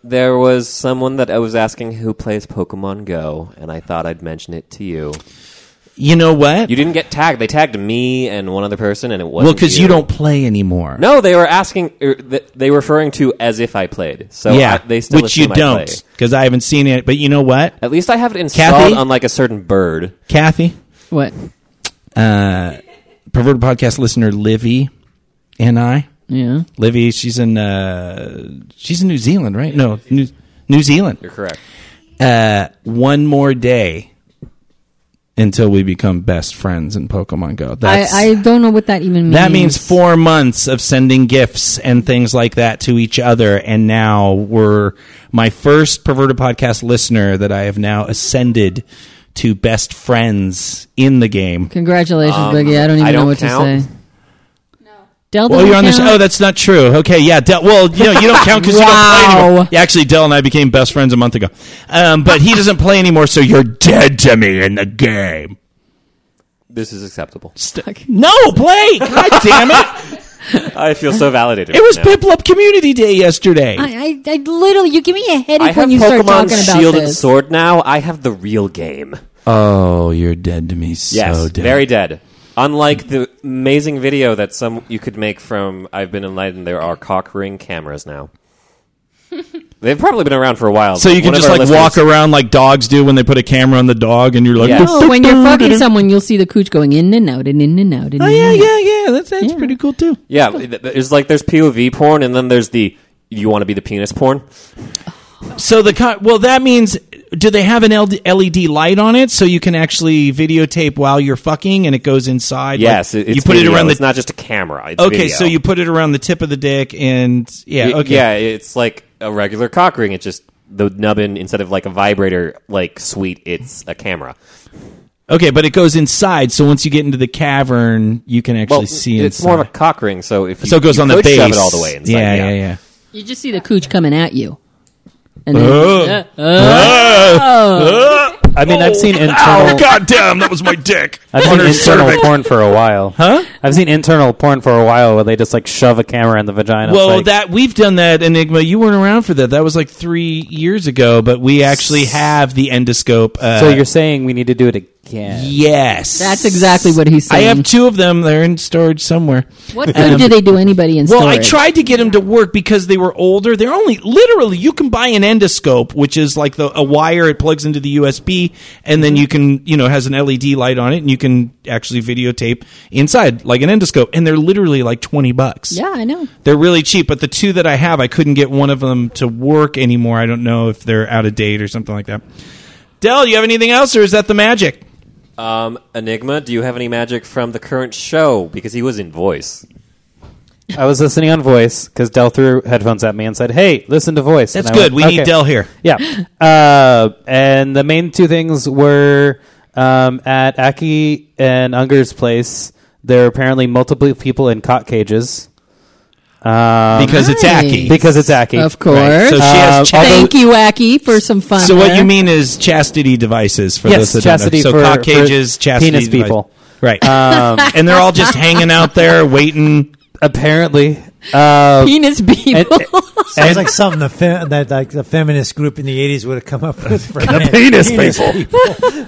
there was someone that I was asking who plays Pokemon Go, and I thought I'd mention it to you. You know what? You didn't get tagged. They tagged me and one other person, and it wasn't because you don't play anymore. No, they were asking. They were referring to as if I played. So they still which you don't because I haven't seen it. But you know what? At least I have it installed on like a certain bird. Kathy, what? Perverted podcast listener Livy and I. Yeah, Livy. She's in New Zealand, right? No, New Zealand. You're correct. One more day until we become best friends in Pokemon Go. I don't know what that even means. That means 4 months of sending gifts and things like that to each other. And now we're my first Perverted Podcast listener that I have now ascended to best friends in the game. Congratulations, Biggie. I don't even know what count. To say. Del well, you're on the show. Oh, that's not true. Okay, yeah. Del, well, you know, you don't count because you don't play anymore. Yeah, actually, Del and I became best friends a month ago. But he doesn't play anymore, so you're dead to me in the game. This is acceptable. No, play! God damn it! I feel so validated. It was Piplup Community Day yesterday. I literally, you give me a headache when you start talking about this. I have Pokemon Shield and Sword now. I have the real game. Oh, you're dead to me. Yes, dead. Very dead. Unlike the amazing video that some you could make from I've Been Enlightened, there are cock ring cameras now. They've probably been around for a while. So you can just like walk around like dogs do when they put a camera on the dog and you're like... Yes. Oh, when you're fucking someone, you'll see the cooch going in and out and in and out. And oh, yeah, yeah, yeah. That's pretty cool too. Yeah, it's like there's POV porn and then there's the, you want to be the penis porn? So well, that means... Do they have an LED light on it so you can actually videotape while you're fucking and it goes inside? Yes, like, you put video. It around. It's not just a camera. It's okay, video. So you put it around the tip of the dick and okay, yeah, it's like a regular cock ring. It's just the nubbin instead of like a vibrator, like sweet. It's a camera. Okay, but it goes inside, so once you get into the cavern, you can actually see it's inside. It's more of a cock ring, so if you, so it goes you on the base, shove it all the way inside. Yeah. You just see the cooch coming at you. And I mean, I've seen internal... Oh, goddamn, that was my dick. I've seen internal porn for a while. Huh? I've seen internal porn for a while where they just, like, shove a camera in the vagina. Well, like, that we've done that, Enigma. You weren't around for that. That was, like, 3 years ago, but we actually have the endoscope. So you're saying we need to do it again? Yes. That's exactly what he's saying. I have two of them. They're in storage somewhere. What good do they do anybody in storage? Well, I tried to get them to work because they were older. They're only... Literally, you can buy an endoscope, which is, like, a wire. It plugs into the USB, and then you can, you know, has an LED light on it, and you can actually videotape inside, like an endoscope. And they're literally, like, $20. Yeah, I know. They're really cheap, but the two that I have, I couldn't get one of them to work anymore. I don't know if they're out of date or something like that. Del, you have anything else, or is that the magic? Enigma, do you have any magic from the current show? Because he was in voice. I was listening on voice because Del threw headphones at me and said, hey, listen to voice. That's good. We need Del here. Yeah. And the main two things were at Aki and Unger's place, there are apparently multiple people in cock cages. Because it's Aki. Because it's Aki. Of course. Right. So she has thank you, Aki, for some fun. So what you mean is chastity devices for those that chastity don't know. So cock cages, chastity penis device. People. Right. And they're all just hanging out there waiting... Apparently, penis people. Sounds like something that like the feminist group in the 80s would have come up with. For the penis people.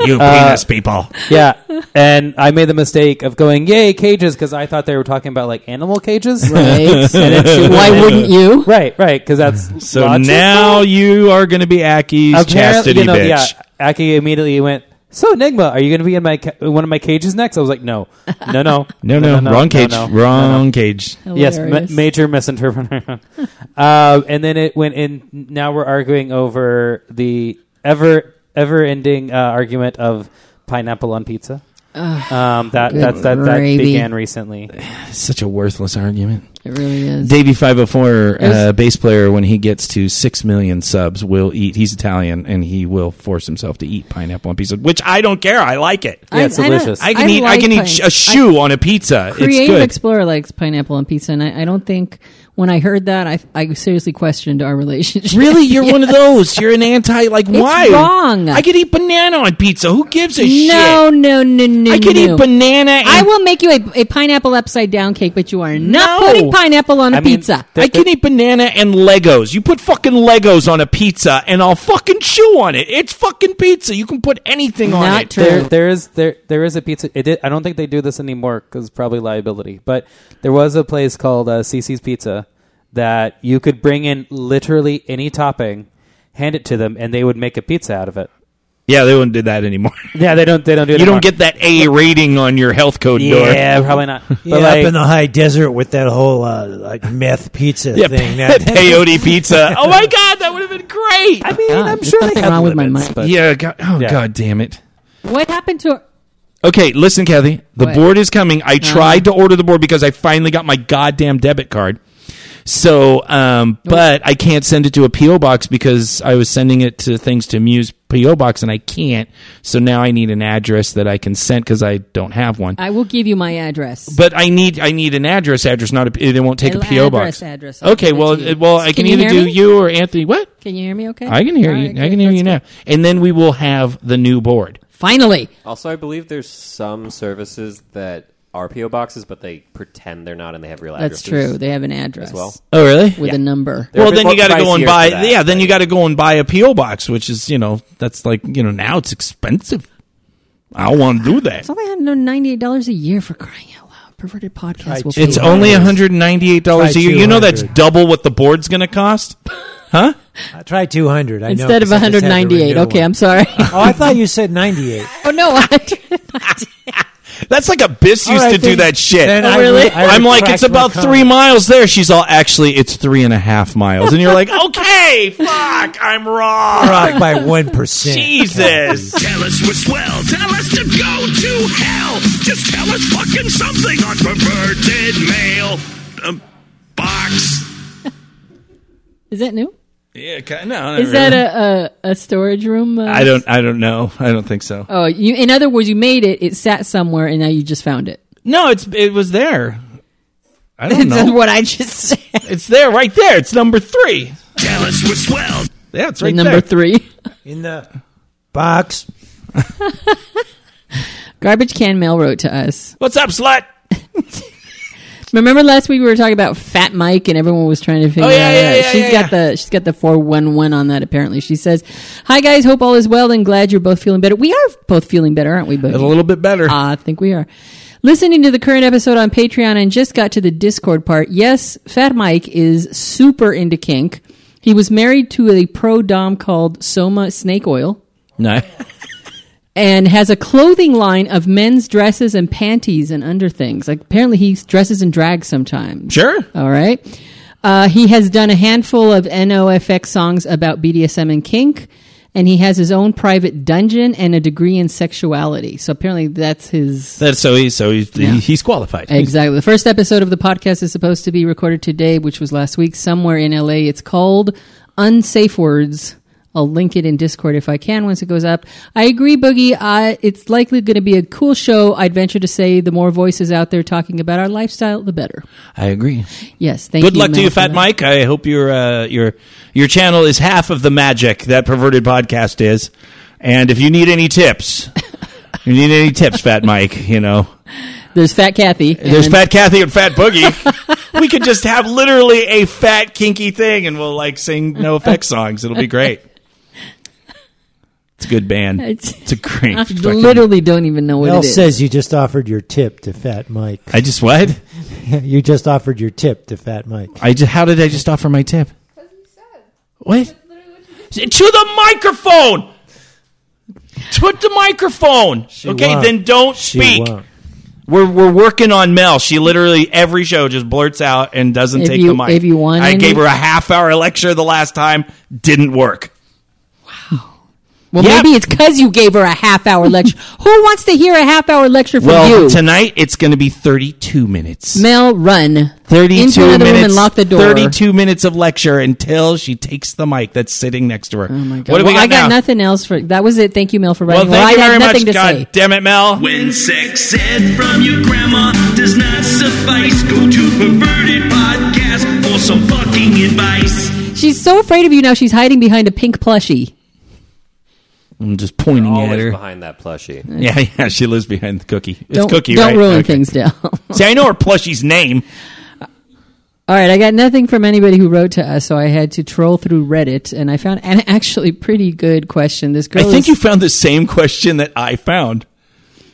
You penis people. Yeah, and I made the mistake of going, "Yay, cages!" because I thought they were talking about like animal cages. Right. Why wouldn't you? Right. Because that's so. Logical. Now you are going to be Aki's chastity bitch. Yeah, Aki immediately went. So, Enigma, are you going to be in my one of my cages next? I was like, no. Wrong cage. Hilarious. Yes, major misinterpretation. And then it went in. Now we're arguing over the ever-ending argument of pineapple on pizza. That began recently. Such a worthless argument. It really is. Davey 504, bass player, when he gets to 6 million subs, will eat. He's Italian, and he will force himself to eat pineapple on pizza, which I don't care. I like it. Yeah, it's delicious. I can eat a shoe on a pizza. Creative it's good. Explorer likes pineapple on pizza, and I don't think. When I heard that, I seriously questioned our relationship. Really? You're one of those. You're an anti, like, it's why? It's wrong. I could eat banana on pizza. Who gives a shit? No. I could eat banana. I will make you a pineapple upside down cake, but you are not putting pineapple on a pizza. I can eat banana and Legos. You put fucking Legos on a pizza, and I'll fucking chew on it. It's fucking pizza. You can put anything on it. Not true. There is a pizza. I don't think they do this anymore because probably liability. But there was a place called CC's Pizza. That you could bring in literally any topping, hand it to them, and they would make a pizza out of it. Yeah, they wouldn't do that anymore. Yeah, they don't do it. You don't get that A rating on your health code door. Yeah, probably not. But yeah, like, up in the high desert with that whole like meth pizza thing. That peyote pizza. Oh my god, that would have been great. I mean, I'm sure they had limits. Yeah. God damn it. What happened to Okay, listen, Kathy. The board is coming. I tried to order the board because I finally got my goddamn debit card. So, but I can't send it to a P.O. box because I was sending it to things to Mew's P.O. box, and I can't. So now I need an address that I can send because I don't have one. I will give you my address. But I need an address, not a, it won't take a P.O. box. Address. Okay, well, I can either do you or Anthony. What? Can you hear me okay? I can hear you. Okay, I can hear you now. And then we will have the new board. Finally. Also, I believe there's some services that are P.O. boxes, but they pretend they're not, and they have real addresses. That's true. They have an address as well. Oh, really? With a number. Well, then you got to go and buy. Yeah, then you got to go and buy a P.O. box, which is that's like now it's expensive. I don't want to do that. It's only $198 a year, for crying out loud. Perverted Podcast. It's only $198 a year. You know that's double what the board's going to cost. Huh? Try 200. I Instead know, of 198. Okay, I'm sorry. Oh, I thought you said 98. Oh no, 198. That's like Abyss used to do that shit. Oh, really? I'm like, it's about 3 miles there. She's all, actually, it's 3.5 miles. And you're like, okay, fuck, I'm wrong. Rock by 1%. Jesus. Tell us we're swell. Tell us to go to hell. Just tell us fucking something on Perverted Mail Box. Is that new? Yeah, no. Is that a storage room? I don't know. I don't think so. Oh, in other words, you made it. It sat somewhere, and now you just found it. No, it was there. I don't know. That's what I just said. It's there, right there. It's number 3. Tell us we're swell. Yeah, it's right there. Number 3 in the box. Garbage Can Mail wrote to us. What's up, slut? Remember last week we were talking about Fat Mike and everyone was trying to figure out. She's got the 411 on that apparently. She says, "Hi guys, hope all is well and glad you're both feeling better." We are both feeling better, aren't we, buddy? A little bit better. I think we are. Listening to the current episode on Patreon and just got to the Discord part. Yes, Fat Mike is super into kink. He was married to a pro dom called Soma Snake Oil. No. And has a clothing line of men's dresses and panties and underthings. Like, apparently he dresses and drags sometimes. Sure. All right. He has done a handful of NOFX songs about BDSM and kink. And he has his own private dungeon and a degree in sexuality. So apparently that's his... He's qualified. Exactly. The first episode of the podcast is supposed to be recorded today, which was last week, somewhere in L.A. It's called Unsafe Words. I'll link it in Discord if I can once it goes up. I agree, Boogie. It's likely going to be a cool show. I'd venture to say the more voices out there talking about our lifestyle, the better. I agree. Yes, thank you. Good luck to you, Fat Mike. I hope your channel is half of the magic that Perverted Podcast is. And if you need any tips, Fat Mike, There's Fat Kathy. There's Fat Kathy and Fat Boogie. We could just have literally a fat, kinky thing, and we'll, sing NoFX songs. It'll be great. It's a good band. It's a great. I literally don't even know what Mel it is. Mel says you just offered your tip to Fat Mike. I just what? You just offered your tip to Fat Mike. How did I just offer my tip? Because you said. What? To the microphone. Put the microphone. She okay, won't. Then don't speak. She won't. We're working on Mel. She literally every show just blurts out and doesn't take the mic. If you want, I gave her a half-hour lecture the last time. Didn't work. Wow. Well, maybe it's because you gave her a half-hour lecture. Who wants to hear a half-hour lecture from you? Well, tonight it's going to be 32 minutes. Mel, run. 32 into another minutes. Room and lock the door. 32 minutes of lecture until she takes the mic that's sitting next to her. Oh my God. What do we got now? I got nothing else for. That was it. Thank you, Mel, for writing. Well, thank you very much. God damn it, Mel. When sex said from your grandma does not suffice, go to Perverted Podcast for some fucking advice. She's so afraid of you now. She's hiding behind a pink plushie. I'm just pointing at her. Behind that plushie. Yeah, she lives behind the cookie. It's Cookie, right? Don't ruin things, Dale. See, I know her plushie's name. All right, I got nothing from anybody who wrote to us, so I had to troll through Reddit, and I found an actually pretty good question. This girl. I think you found the same question that I found.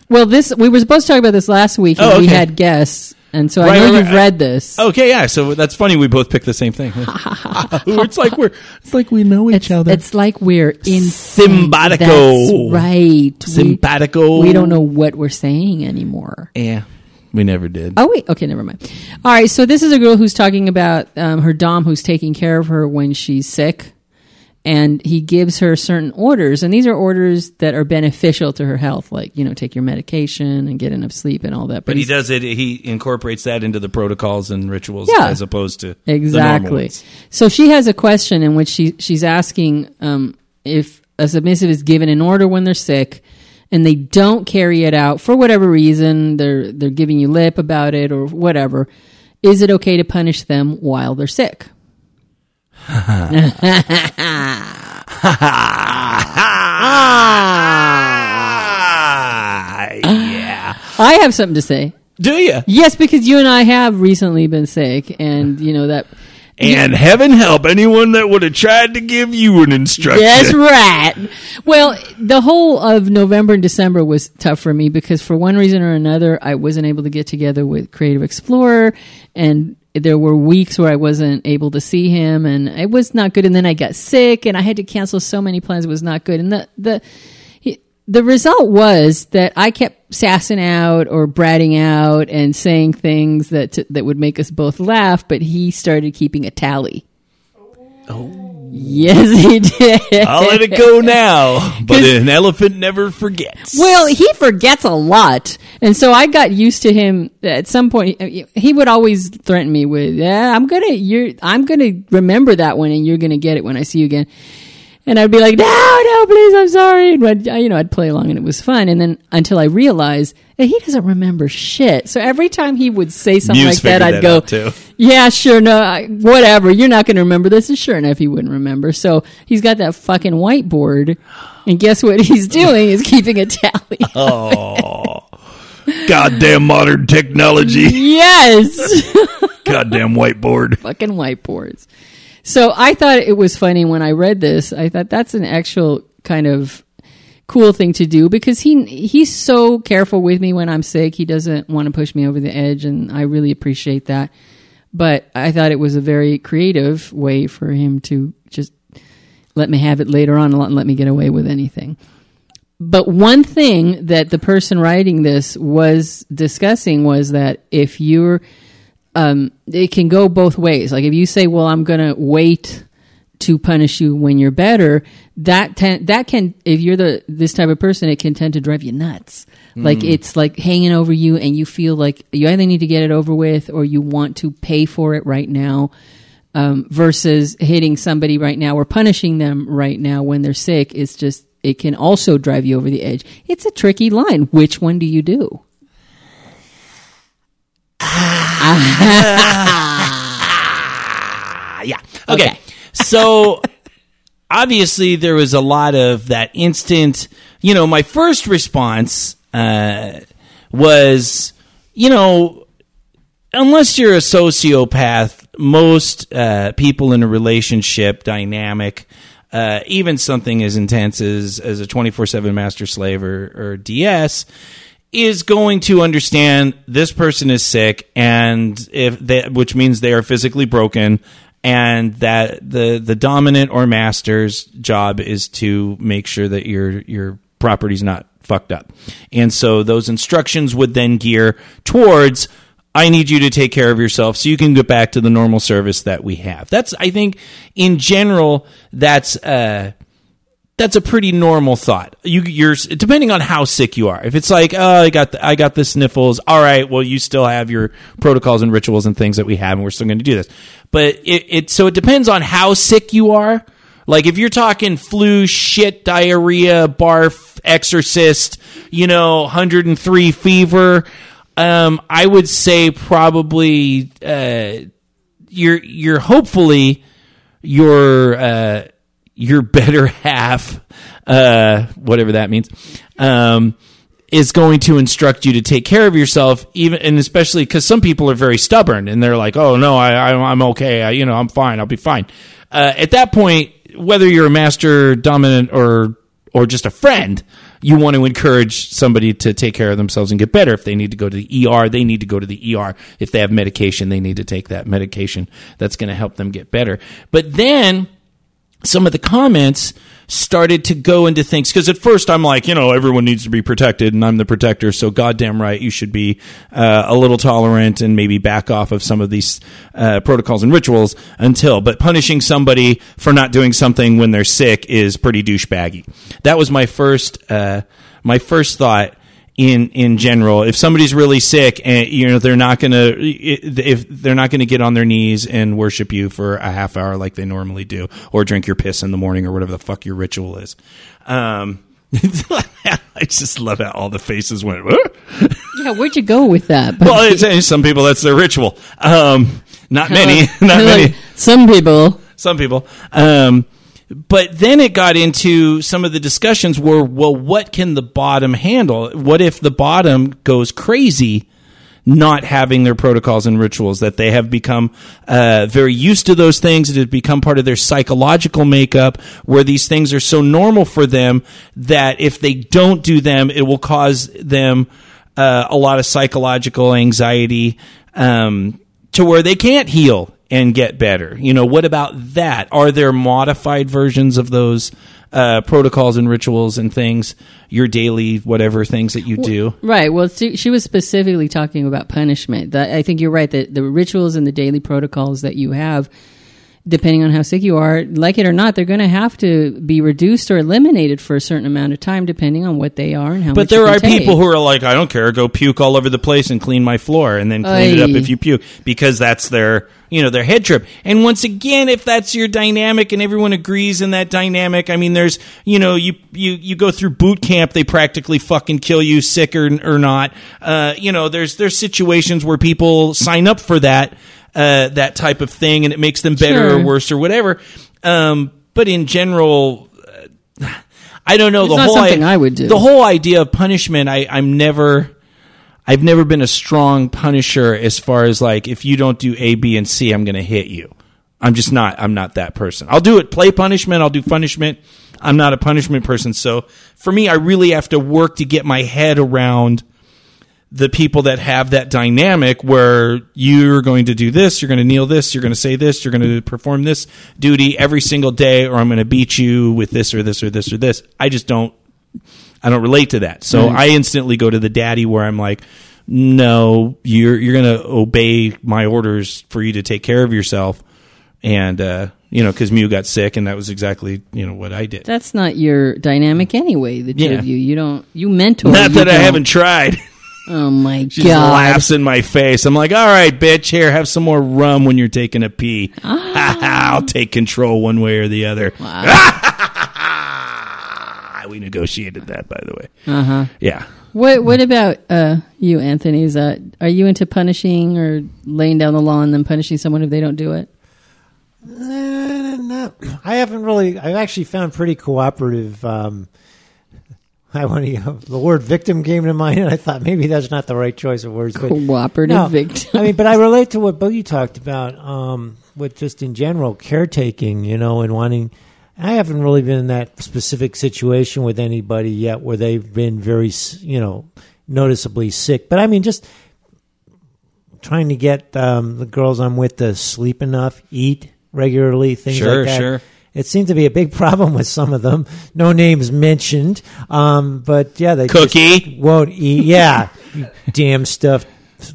Well, we were supposed to talk about this last week, and we had guests, and so I know you've read this. Okay, yeah, so that's funny. We both picked the same thing. It's like we know each other. It's like we're in simpatico. That's right. Simpatico. We don't know what we're saying anymore. Yeah, we never did. Oh, wait. Okay, never mind. All right, so this is a girl who's talking about her dom who's taking care of her when she's sick. and he gives her certain orders, and these are orders that are beneficial to her health, like, you know, take your medication and get enough sleep and all that. But he does it, he incorporates that into the protocols and rituals as opposed to the normal ones. So she has a question in which she's asking if a submissive is given an order when they're sick and they don't carry it out for whatever reason, they're giving you lip about it or whatever, is it okay to punish them while they're sick? Yeah. I have something to say. Do you? Yes, because you and I have recently been sick, and you know that. And heaven help anyone that would have tried to give you an instruction. That's right. Well, the whole of November and December was tough for me because for one reason or another, I wasn't able to get together with Creative Explorer, and there were weeks where I wasn't able to see him, and it was not good. And then I got sick, and I had to cancel so many plans. It was not good. And the result was that I kept sassing out or bratting out and saying things that would make us both laugh. But he started keeping a tally. Oh, yes, he did. I'll let it go now, but an elephant never forgets. Well, he forgets a lot. And so I got used to him. At some point, he would always threaten me with, I'm gonna remember that one, and you're gonna get it when I see you again." And I'd be like, "No, please, I'm sorry." But I'd play along, and it was fun. And then until I realized that he doesn't remember shit. So every time he would say something Mew's like that, I'd go, "Yeah, sure, no, whatever. You're not going to remember this." And sure enough, he wouldn't remember. So he's got that fucking whiteboard, and guess what he's doing is keeping a tally. Oh. Goddamn modern technology. Yes. Goddamn whiteboard. Fucking whiteboards. So I thought it was funny when I read this. I thought that's an actual kind of cool thing to do because he's so careful with me when I'm sick. He doesn't want to push me over the edge, and I really appreciate that. But I thought it was a very creative way for him to just let me have it later on and let me get away with anything. But one thing that the person writing this was discussing was that if you're, it can go both ways. Like if you say, "Well, I'm going to wait to punish you when you're better," that can, if you're this type of person, it can tend to drive you nuts. Like it's like hanging over you, and you feel like you either need to get it over with or you want to pay for it right now. Versus hitting somebody right now or punishing them right now when they're sick, it can also drive you over the edge. It's a tricky line. Which one do you do? Yeah. Okay. So obviously there was a lot of that instant, my first response was, unless you're a sociopath, most people in a relationship dynamic, even something as intense as a 24/7 master slave or DS is going to understand this person is sick, and which means they are physically broken, and that the dominant or master's job is to make sure that your property's not fucked up. And so those instructions would then gear towards, "I need you to take care of yourself so you can get back to the normal service that we have." That's, I think, in general, that's a pretty normal thought. You're depending on how sick you are. If it's like, "Oh, I got the sniffles," all right, well, you still have your protocols and rituals and things that we have, and we're still going to do this. But so it depends on how sick you are. Like if you're talking flu, shit, diarrhea, barf, exorcist, 103 fever. I would say probably you're hopefully your better half, whatever that means, is going to instruct you to take care of yourself, even and especially because some people are very stubborn and they're like, "Oh no, I'm okay, I'm fine, I'll be fine." At that point, whether you're a master, dominant, or just a friend, you want to encourage somebody to take care of themselves and get better. If they need to go to the ER, they need to go to the ER. If they have medication, they need to take that medication. That's going to help them get better. But then some of the comments started to go into things. Because at first I'm like, everyone needs to be protected and I'm the protector. So goddamn right, you should be a little tolerant and maybe back off of some of these protocols and rituals but punishing somebody for not doing something when they're sick is pretty douchebaggy. That was my first thought. In general, if somebody's really sick and if they're not gonna get on their knees and worship you for a half hour like they normally do, or drink your piss in the morning or whatever the fuck your ritual is, I just love how all the faces went. Whoa. Yeah, where'd you go with that? Well, it's some people that's their ritual. Not many. Some people. But then it got into some of the discussions were, well, what can the bottom handle? What if the bottom goes crazy not having their protocols and rituals, that they have become very used to those things, it has become part of their psychological makeup, where these things are so normal for them that if they don't do them, it will cause them a lot of psychological anxiety to where they can't heal and get better. What about that? Are there modified versions of those protocols and rituals and things, your daily whatever things that you do? Right. Well, she was specifically talking about punishment. I think you're right that the rituals and the daily protocols that you have, depending on how sick you are, like it or not, they're going to have to be reduced or eliminated for a certain amount of time, depending on what they are and how much you can take. But there are people who are like, I don't care, go puke all over the place and clean my floor, and then clean it up if you puke, because that's their, their head trip. And once again, if that's your dynamic and everyone agrees in that dynamic, I mean, there's, you go through boot camp, they practically fucking kill you, sick or not. There's situations where people sign up for that. That type of thing, and it makes them better or worse or whatever. But in general, I don't know. It's not something I would do. The whole idea of punishment, I've never been a strong punisher as far as like, if you don't do A, B, and C, I'm going to hit you. I'm not that person. I'll do it. Play punishment. I'll do punishment. I'm not a punishment person. So for me, I really have to work to get my head around the people that have that dynamic where you're going to do this, you're going to kneel this, you're going to say this, you're going to perform this duty every single day, or I'm going to beat you with this or this or this or this. I don't relate to that. So I instantly go to the daddy where I'm like, no, you're going to obey my orders for you to take care of yourself. And, because Mew got sick, and that was exactly, what I did. That's not your dynamic anyway, the two of you. You mentor. Not that I haven't tried. Oh my God. She just laughs in my face. I'm like, all right, bitch, here, have some more rum when you're taking a pee. I'll take control one way or the other. Wow. We negotiated that, by the way. Uh-huh. Yeah. What about you, Anthony? Are you into punishing or laying down the law and then punishing someone if they don't do it? No. I haven't really. I've actually found pretty cooperative. The word victim came to mind, and I thought maybe that's not the right choice of words. But cooperative victim. But I relate to what Boogie talked about with just in general caretaking, and wanting. I haven't really been in that specific situation with anybody yet where they've been very, noticeably sick. But I mean, just trying to get the girls I'm with to sleep enough, eat regularly, things like that. Sure. It seemed to be a big problem with some of them. No names mentioned. But yeah, they just won't eat. Yeah. Damn stuff.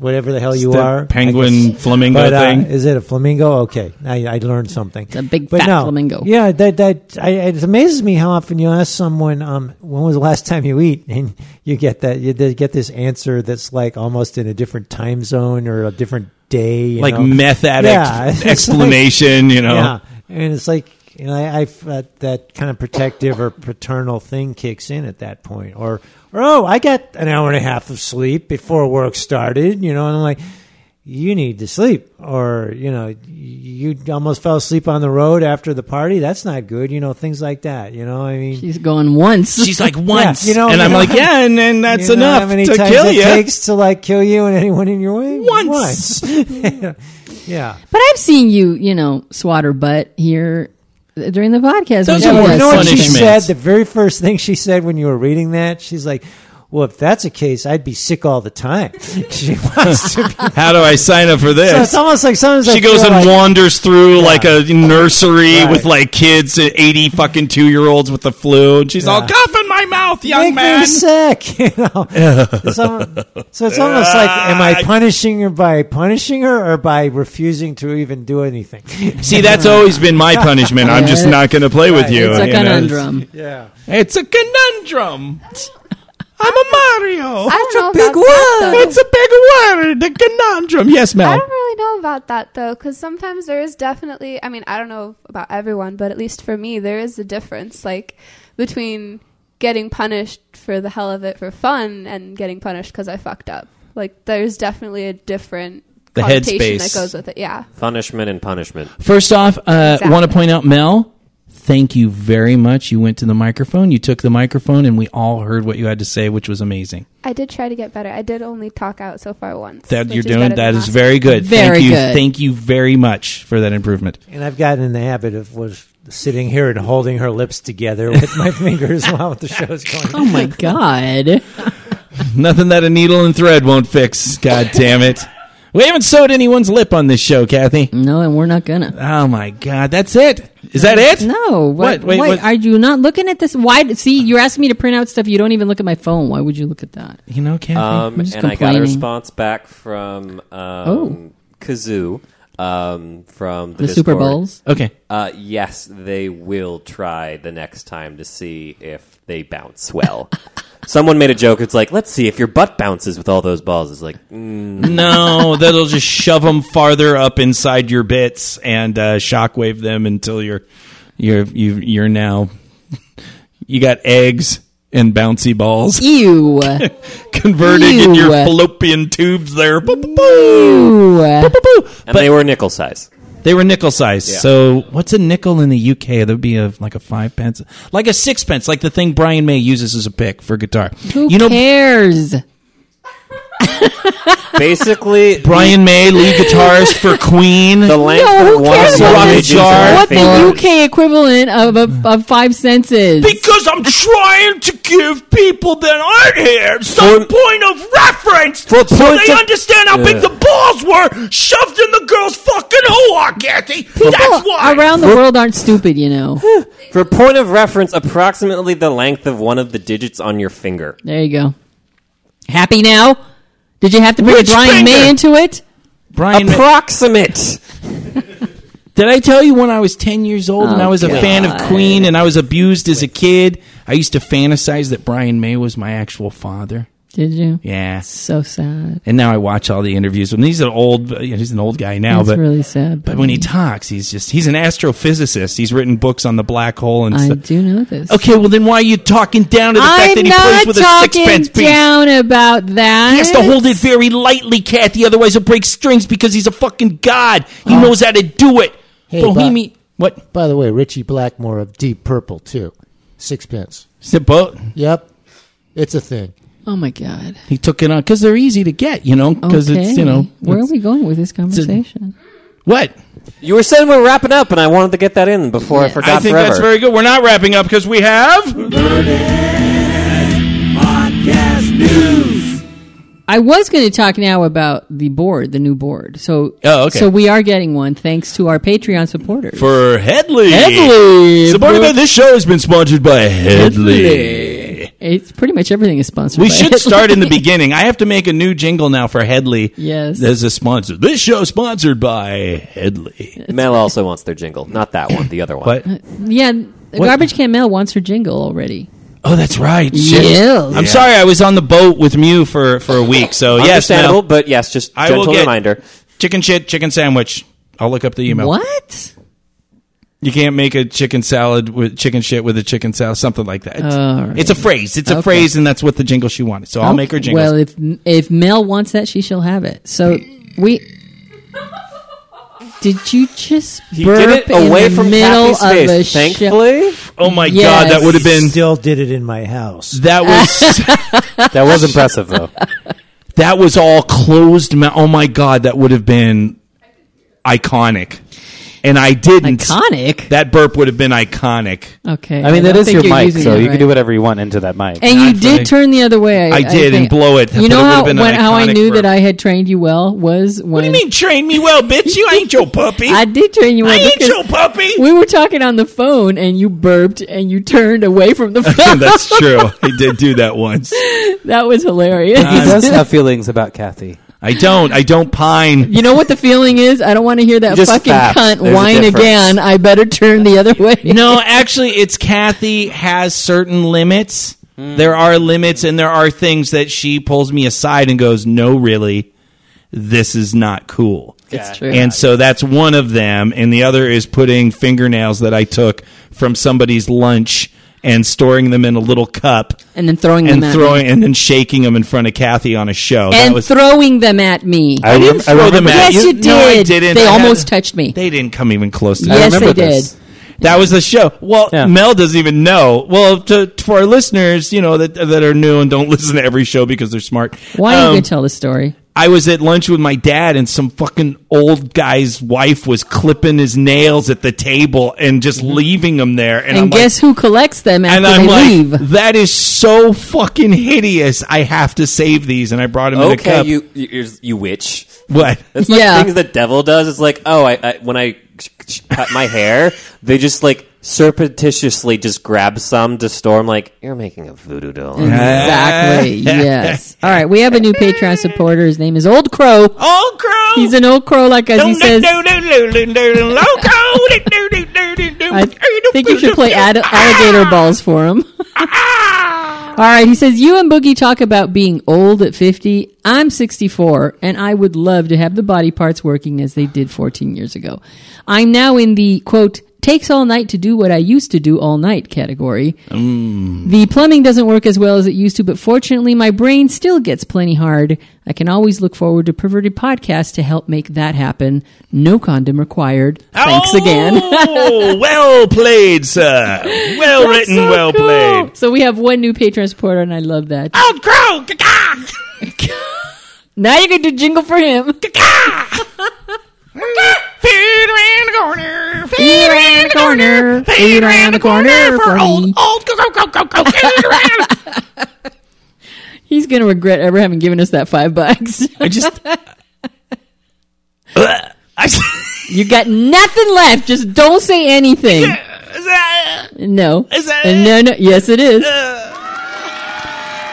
Whatever the hell you are. Penguin flamingo thing. Is it a flamingo? Okay. I learned something. It's a big fat flamingo. Yeah. It amazes me how often you ask someone, when was the last time you eat? And you get that. You get this answer that's like almost in a different time zone or a different day. Meth addict explanation, Yeah. And it's like. That kind of protective or paternal thing kicks in at that point. Or I got an hour and a half of sleep before work started, and I'm like, you need to sleep. Or, you almost fell asleep on the road after the party. That's not good, things like that, I mean. She's going once. She's like, once. Yeah, and I'm like, yeah, and then that's enough to kill you. How many times it takes to, kill you and anyone in your way? Once. Yeah. But I've seen you, swat her butt here. During the podcast, those were punishments. She said the very first thing she said when you were reading that, she's like, well, if that's the case, I'd be sick all the time. She wants to be. How do I sign up for this? So it's almost like sometimes she goes and like, wanders through like a nursery with like kids, 80 fucking 2-year-olds with the flu, and she's all cough in my mouth, young Make man. Me sick, you know. So it's almost like, am I punishing her by punishing her or by refusing to even do anything? See, that's always been my punishment. I'm just not going to play with you. It's a conundrum. It's a conundrum. I'm a Mario. It's a big word. It's a big word. The conundrum. Yes, Mel. I don't really know about that, though, because sometimes there is definitely, I mean, I don't know about everyone, but at least for me, there is a difference, like, between getting punished for the hell of it for fun and getting punished because I fucked up. Like, there's definitely a different connotation that goes with it. Yeah. Punishment and punishment. First off, exactly. Want to point out, Mel, thank you very much. You went to the microphone. You took the microphone, and we all heard what you had to say, which was amazing. I did try to get better. I did only talk out so far once. That you're doing that is very good. Very good. Thank you very much for that improvement. And I've gotten in the habit of sitting here and holding her lips together with my fingers while the show's going. Oh my god! Nothing that a needle and thread won't fix. God damn it. We haven't sewed anyone's lip on this show, Kathy. No, and we're not gonna. Oh my god, that's it. Is that it? No. What? Wait, what? Are you not looking at this? Why? See, you're asking me to print out stuff. You don't even look at my phone. Why would you look at that? You know, Kathy. I'm just complaining. I got a response back from Kazoo from the Super Bowls. Okay. Yes, they will try the next time to see if they bounce well. Someone made a joke. It's like, let's see if your butt bounces with all those balls. It's like, no, that'll just shove them farther up inside your bits and shockwave them until you're now you got eggs and bouncy balls. Ew, converting in your fallopian tubes there. Boo, boo, boo. Boo, boo, boo. And they were nickel size. They were nickel size. Yeah. So what's a nickel in the UK? That'd be like a 5 pence, like a 6 pence, like the thing Brian May uses as a pick for guitar. Who cares? Basically, Brian May, lead guitarist for Queen. The length of what the UK equivalent of 5 cents is. Because I'm trying to give people that aren't here some point of reference so they understand how big the balls were shoved in the girl's fucking hole, Kathy. People that's why. Around the world aren't stupid, you know. For point of reference, approximately the length of one of the digits on your finger. There you go. Happy now? Did you have to put Brian May into it? Brian Approximate. Did I tell you when I was 10 years old and I was a fan of Queen and I was abused as a kid, I used to fantasize that Brian May was my actual father. Did you? Yeah. So sad. And now I watch all the interviews with him. He's an old guy now. That's really sad. But when he talks, he's an astrophysicist. He's written books on the black hole and stuff. I do know this. Okay, well then why are you talking down to the fact that he plays with a sixpence piece? I'm not talking down about that. He has to hold it very lightly, Kathy, otherwise he'll break strings because he's a fucking god. He knows how to do it. Hey, Bohemian. What? By the way, Richie Blackmore of Deep Purple, too. Sixpence. Is it both? Yep. It's a thing. Oh, my God. He took it on because they're easy to get, you know, because it's, you know. Where are we going with this conversation? What? You were saying we're wrapping up, and I wanted to get that in before I forgot forever. I think that's very good. We're not wrapping up because we have... Burning Podcast News. I was going to talk now about the new board. So, so we are getting one thanks to our Patreon supporters. For Headley. Supported by this show has been sponsored by Headley. It's pretty much everything is sponsored. We should start in the beginning. I have to make a new jingle now for Headley. Yes, as a sponsor. This show sponsored by Headley. That's Mel also wants their jingle, not that one, the other one. What? Yeah, Garbage Can Mel wants her jingle already. Oh, that's right. Yeah. I'm sorry, I was on the boat with Mew for a week. So understandable, yes, Mel, but yes, just gentle I will get reminder. Chicken shit, chicken sandwich. I'll look up the email. What? You can't make a chicken salad with chicken shit with a chicken salad, something like that. Right. It's a phrase. It's a phrase, and that's what the jingle she wanted. So I'll make her jingle. Well, if Mel wants that, she shall have it. So we... Did you just burp away in the from middle of a thankfully? Oh my god, that would have been... Still did it in my house. That was... That was impressive, though. That was all closed... Oh my god, that would have been iconic. and I didn't. Iconic? That burp would have been iconic. Okay. I mean, that is your mic, so you can do whatever you want into that mic. And you did turn the other way. I did, and blow it. You know how I knew that I had trained you well was when... What do you mean train me well, bitch? You ain't your puppy. I did train you well. I ain't your puppy. We were talking on the phone, and you burped, and you turned away from the phone. That's true. I did do that once. That was hilarious. He does have feelings about Kathy. I don't pine. You know what the feeling is? I don't want to hear that just fucking fat cunt There's whine again. I better turn the other way. No, actually, it's Kathy has certain limits. Mm. There are limits, and there are things that she pulls me aside and goes, no, really, this is not cool. It's true. And so that's one of them, and the other is putting fingernails that I took from somebody's lunch and storing them in a little cup. And then throwing them at me. And then shaking them in front of Kathy on a show. And throwing them at me. I didn't throw them at you. Yes, you did. No, I didn't. They almost touched me. They didn't come even close to that. Yes, they did. That was the show. Well, yeah. Mel doesn't even know. Well, for our listeners, you know, that are new and don't listen to every show because they're smart. Why don't you tell the story? I was at lunch with my dad, and some fucking old guy's wife was clipping his nails at the table and just leaving them there. And I'm guess who collects them after they leave? That is so fucking hideous. I have to save these, and I brought them in a cup. Okay, you witch. What? It's like things the devil does. It's like, when I cut my hair, they just like surreptitiously just grab some to store. I'm like, you're making a voodoo doll. Exactly. Yes. All right, we have a new Patreon supporter. His name is Old Crow. Old Crow. He's an old crow, like as he says. I think you should play alligator balls for him. All right, he says, you and Boogie talk about being old at 50. I'm 64, and I would love to have the body parts working as they did 14 years ago. I'm now in the, quote, takes all night to do what I used to do all night category. The plumbing doesn't work as well as it used to, but fortunately my brain still gets plenty hard. I can always look forward to Perverted Podcasts to help make that happen. No condom required. Thanks again. Well played, sir. Well That's written, so well cool. played. So we have one new Patreon supporter, and I love that. Old Crow! Now you can do jingle for him. Feed around the corner, feed around the corner for old go, feed around. He's going to regret ever having given us that $5. You got nothing left. Just don't say anything. No. Is that it? No. Yes, it is.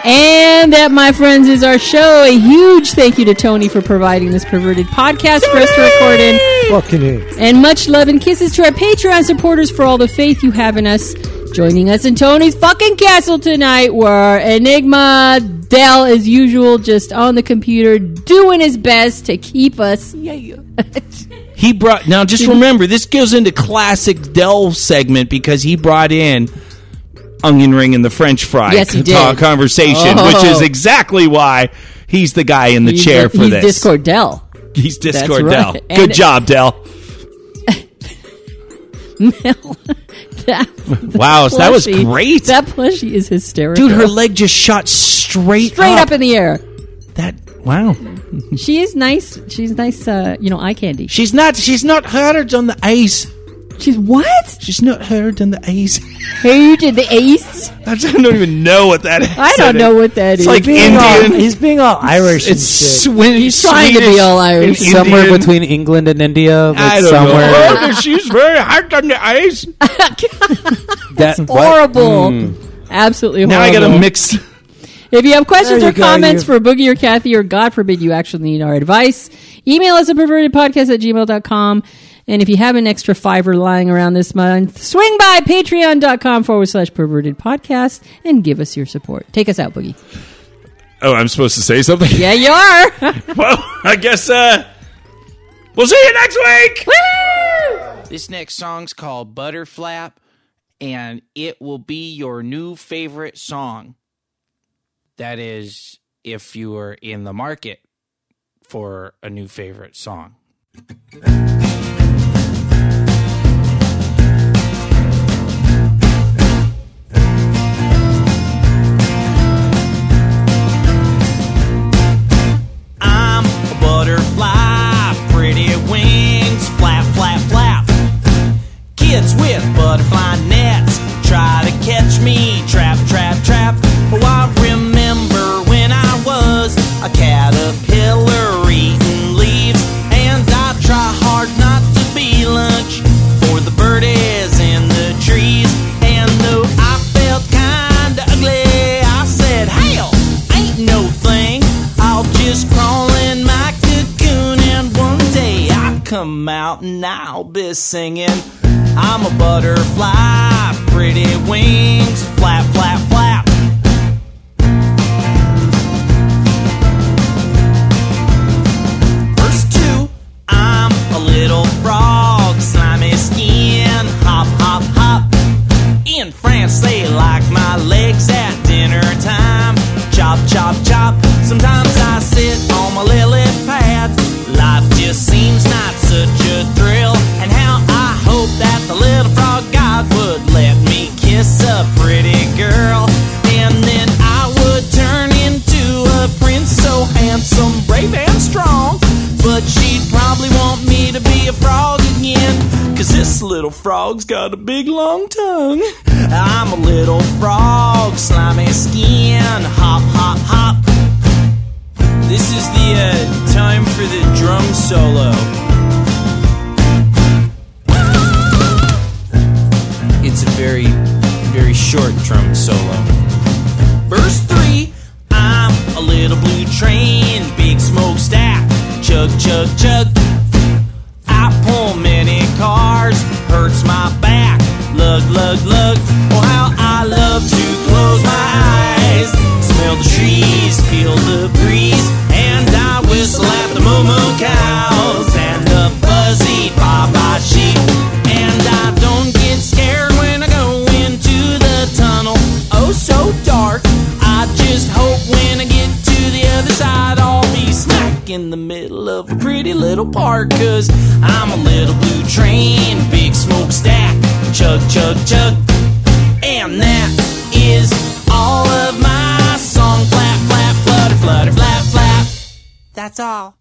And that, my friends, is our show. A huge thank you to Tony for providing this Perverted Podcast for us to record in. Fucking it. And much love and kisses to our Patreon supporters for all the faith you have in us. Joining us in Tony's fucking castle tonight were Enigma, Dell, as usual, just on the computer, doing his best to keep us. He brought... Now, just remember, this goes into classic Dell segment because he brought in... onion ring and the french fry conversation, which is exactly why he's the guy in the chair for this. Discord Dell. He's Discord Dell. Right. Good job, Dell. Mel. Wow, that was great. That plushie is hysterical. Dude, her leg just shot straight up in the air. Wow. She is nice. She's nice, eye candy. She's not harder on the ice. She's what? She's not heard in the ace. Heard in the ace? I don't even know what that is. I don't know what that is. It's like Indian. He's being all Irish. It's Swedish. He's trying to be all Irish. Somewhere Indian. Between England and India. Like I don't know. She's very hard on the ice. That's horrible. Absolutely horrible. Now I got a mix. If you have questions or comments for Boogie or Kathy, or God forbid you actually need our advice, email us at pervertedpodcast@gmail.com. And if you have an extra $5 lying around this month, swing by patreon.com/pervertedpodcast and give us your support. Take us out, Boogie. Oh, I'm supposed to say something? Yeah, you are. Well, I guess we'll see you next week. Woo! This next song's called Butterflap, and it will be your new favorite song. That is, if you are in the market for a new favorite song. Butterfly, pretty wings, flap, flap, flap. Orbeez singing. I'm a butterfly, pretty wings, flap, flap, flap. Verse 2, I'm a little frog, slimy skin, hop, hop, hop. In France they like my legs at dinner time. Chop, chop, chop. Sometimes I sit on my lily pad. Life just seems not such a thrill. And how I hope that the little frog god would let me kiss a pretty girl. And then I would turn into a prince, so handsome, brave and strong. But she'd probably want me to be a frog again, 'cause this little frog's got a big long tongue. I'm a little frog, slimy skin, hop, hop, hop. This is the time for the drum solo. It's a very, very short drum solo. Verse 3, I'm a little blue train, big smokestack, chug, chug, chug. I pull many cars, hurts my back, lug, lug, lug. Oh, how I love to close my eyes, smell the trees, feel the breeze, and I whistle at the moo-moo cows and the fuzzy baa-baa sheep. And I don't get scared when I go into the tunnel, oh so dark. I just hope when I get to the other side I'll be smack in the middle of a pretty little park, 'cause I'm a little blue train, big smokestack, chug, chug, chug. And that is all of my song. Flap, flap, flutter, flutter, flap, flap. That's all.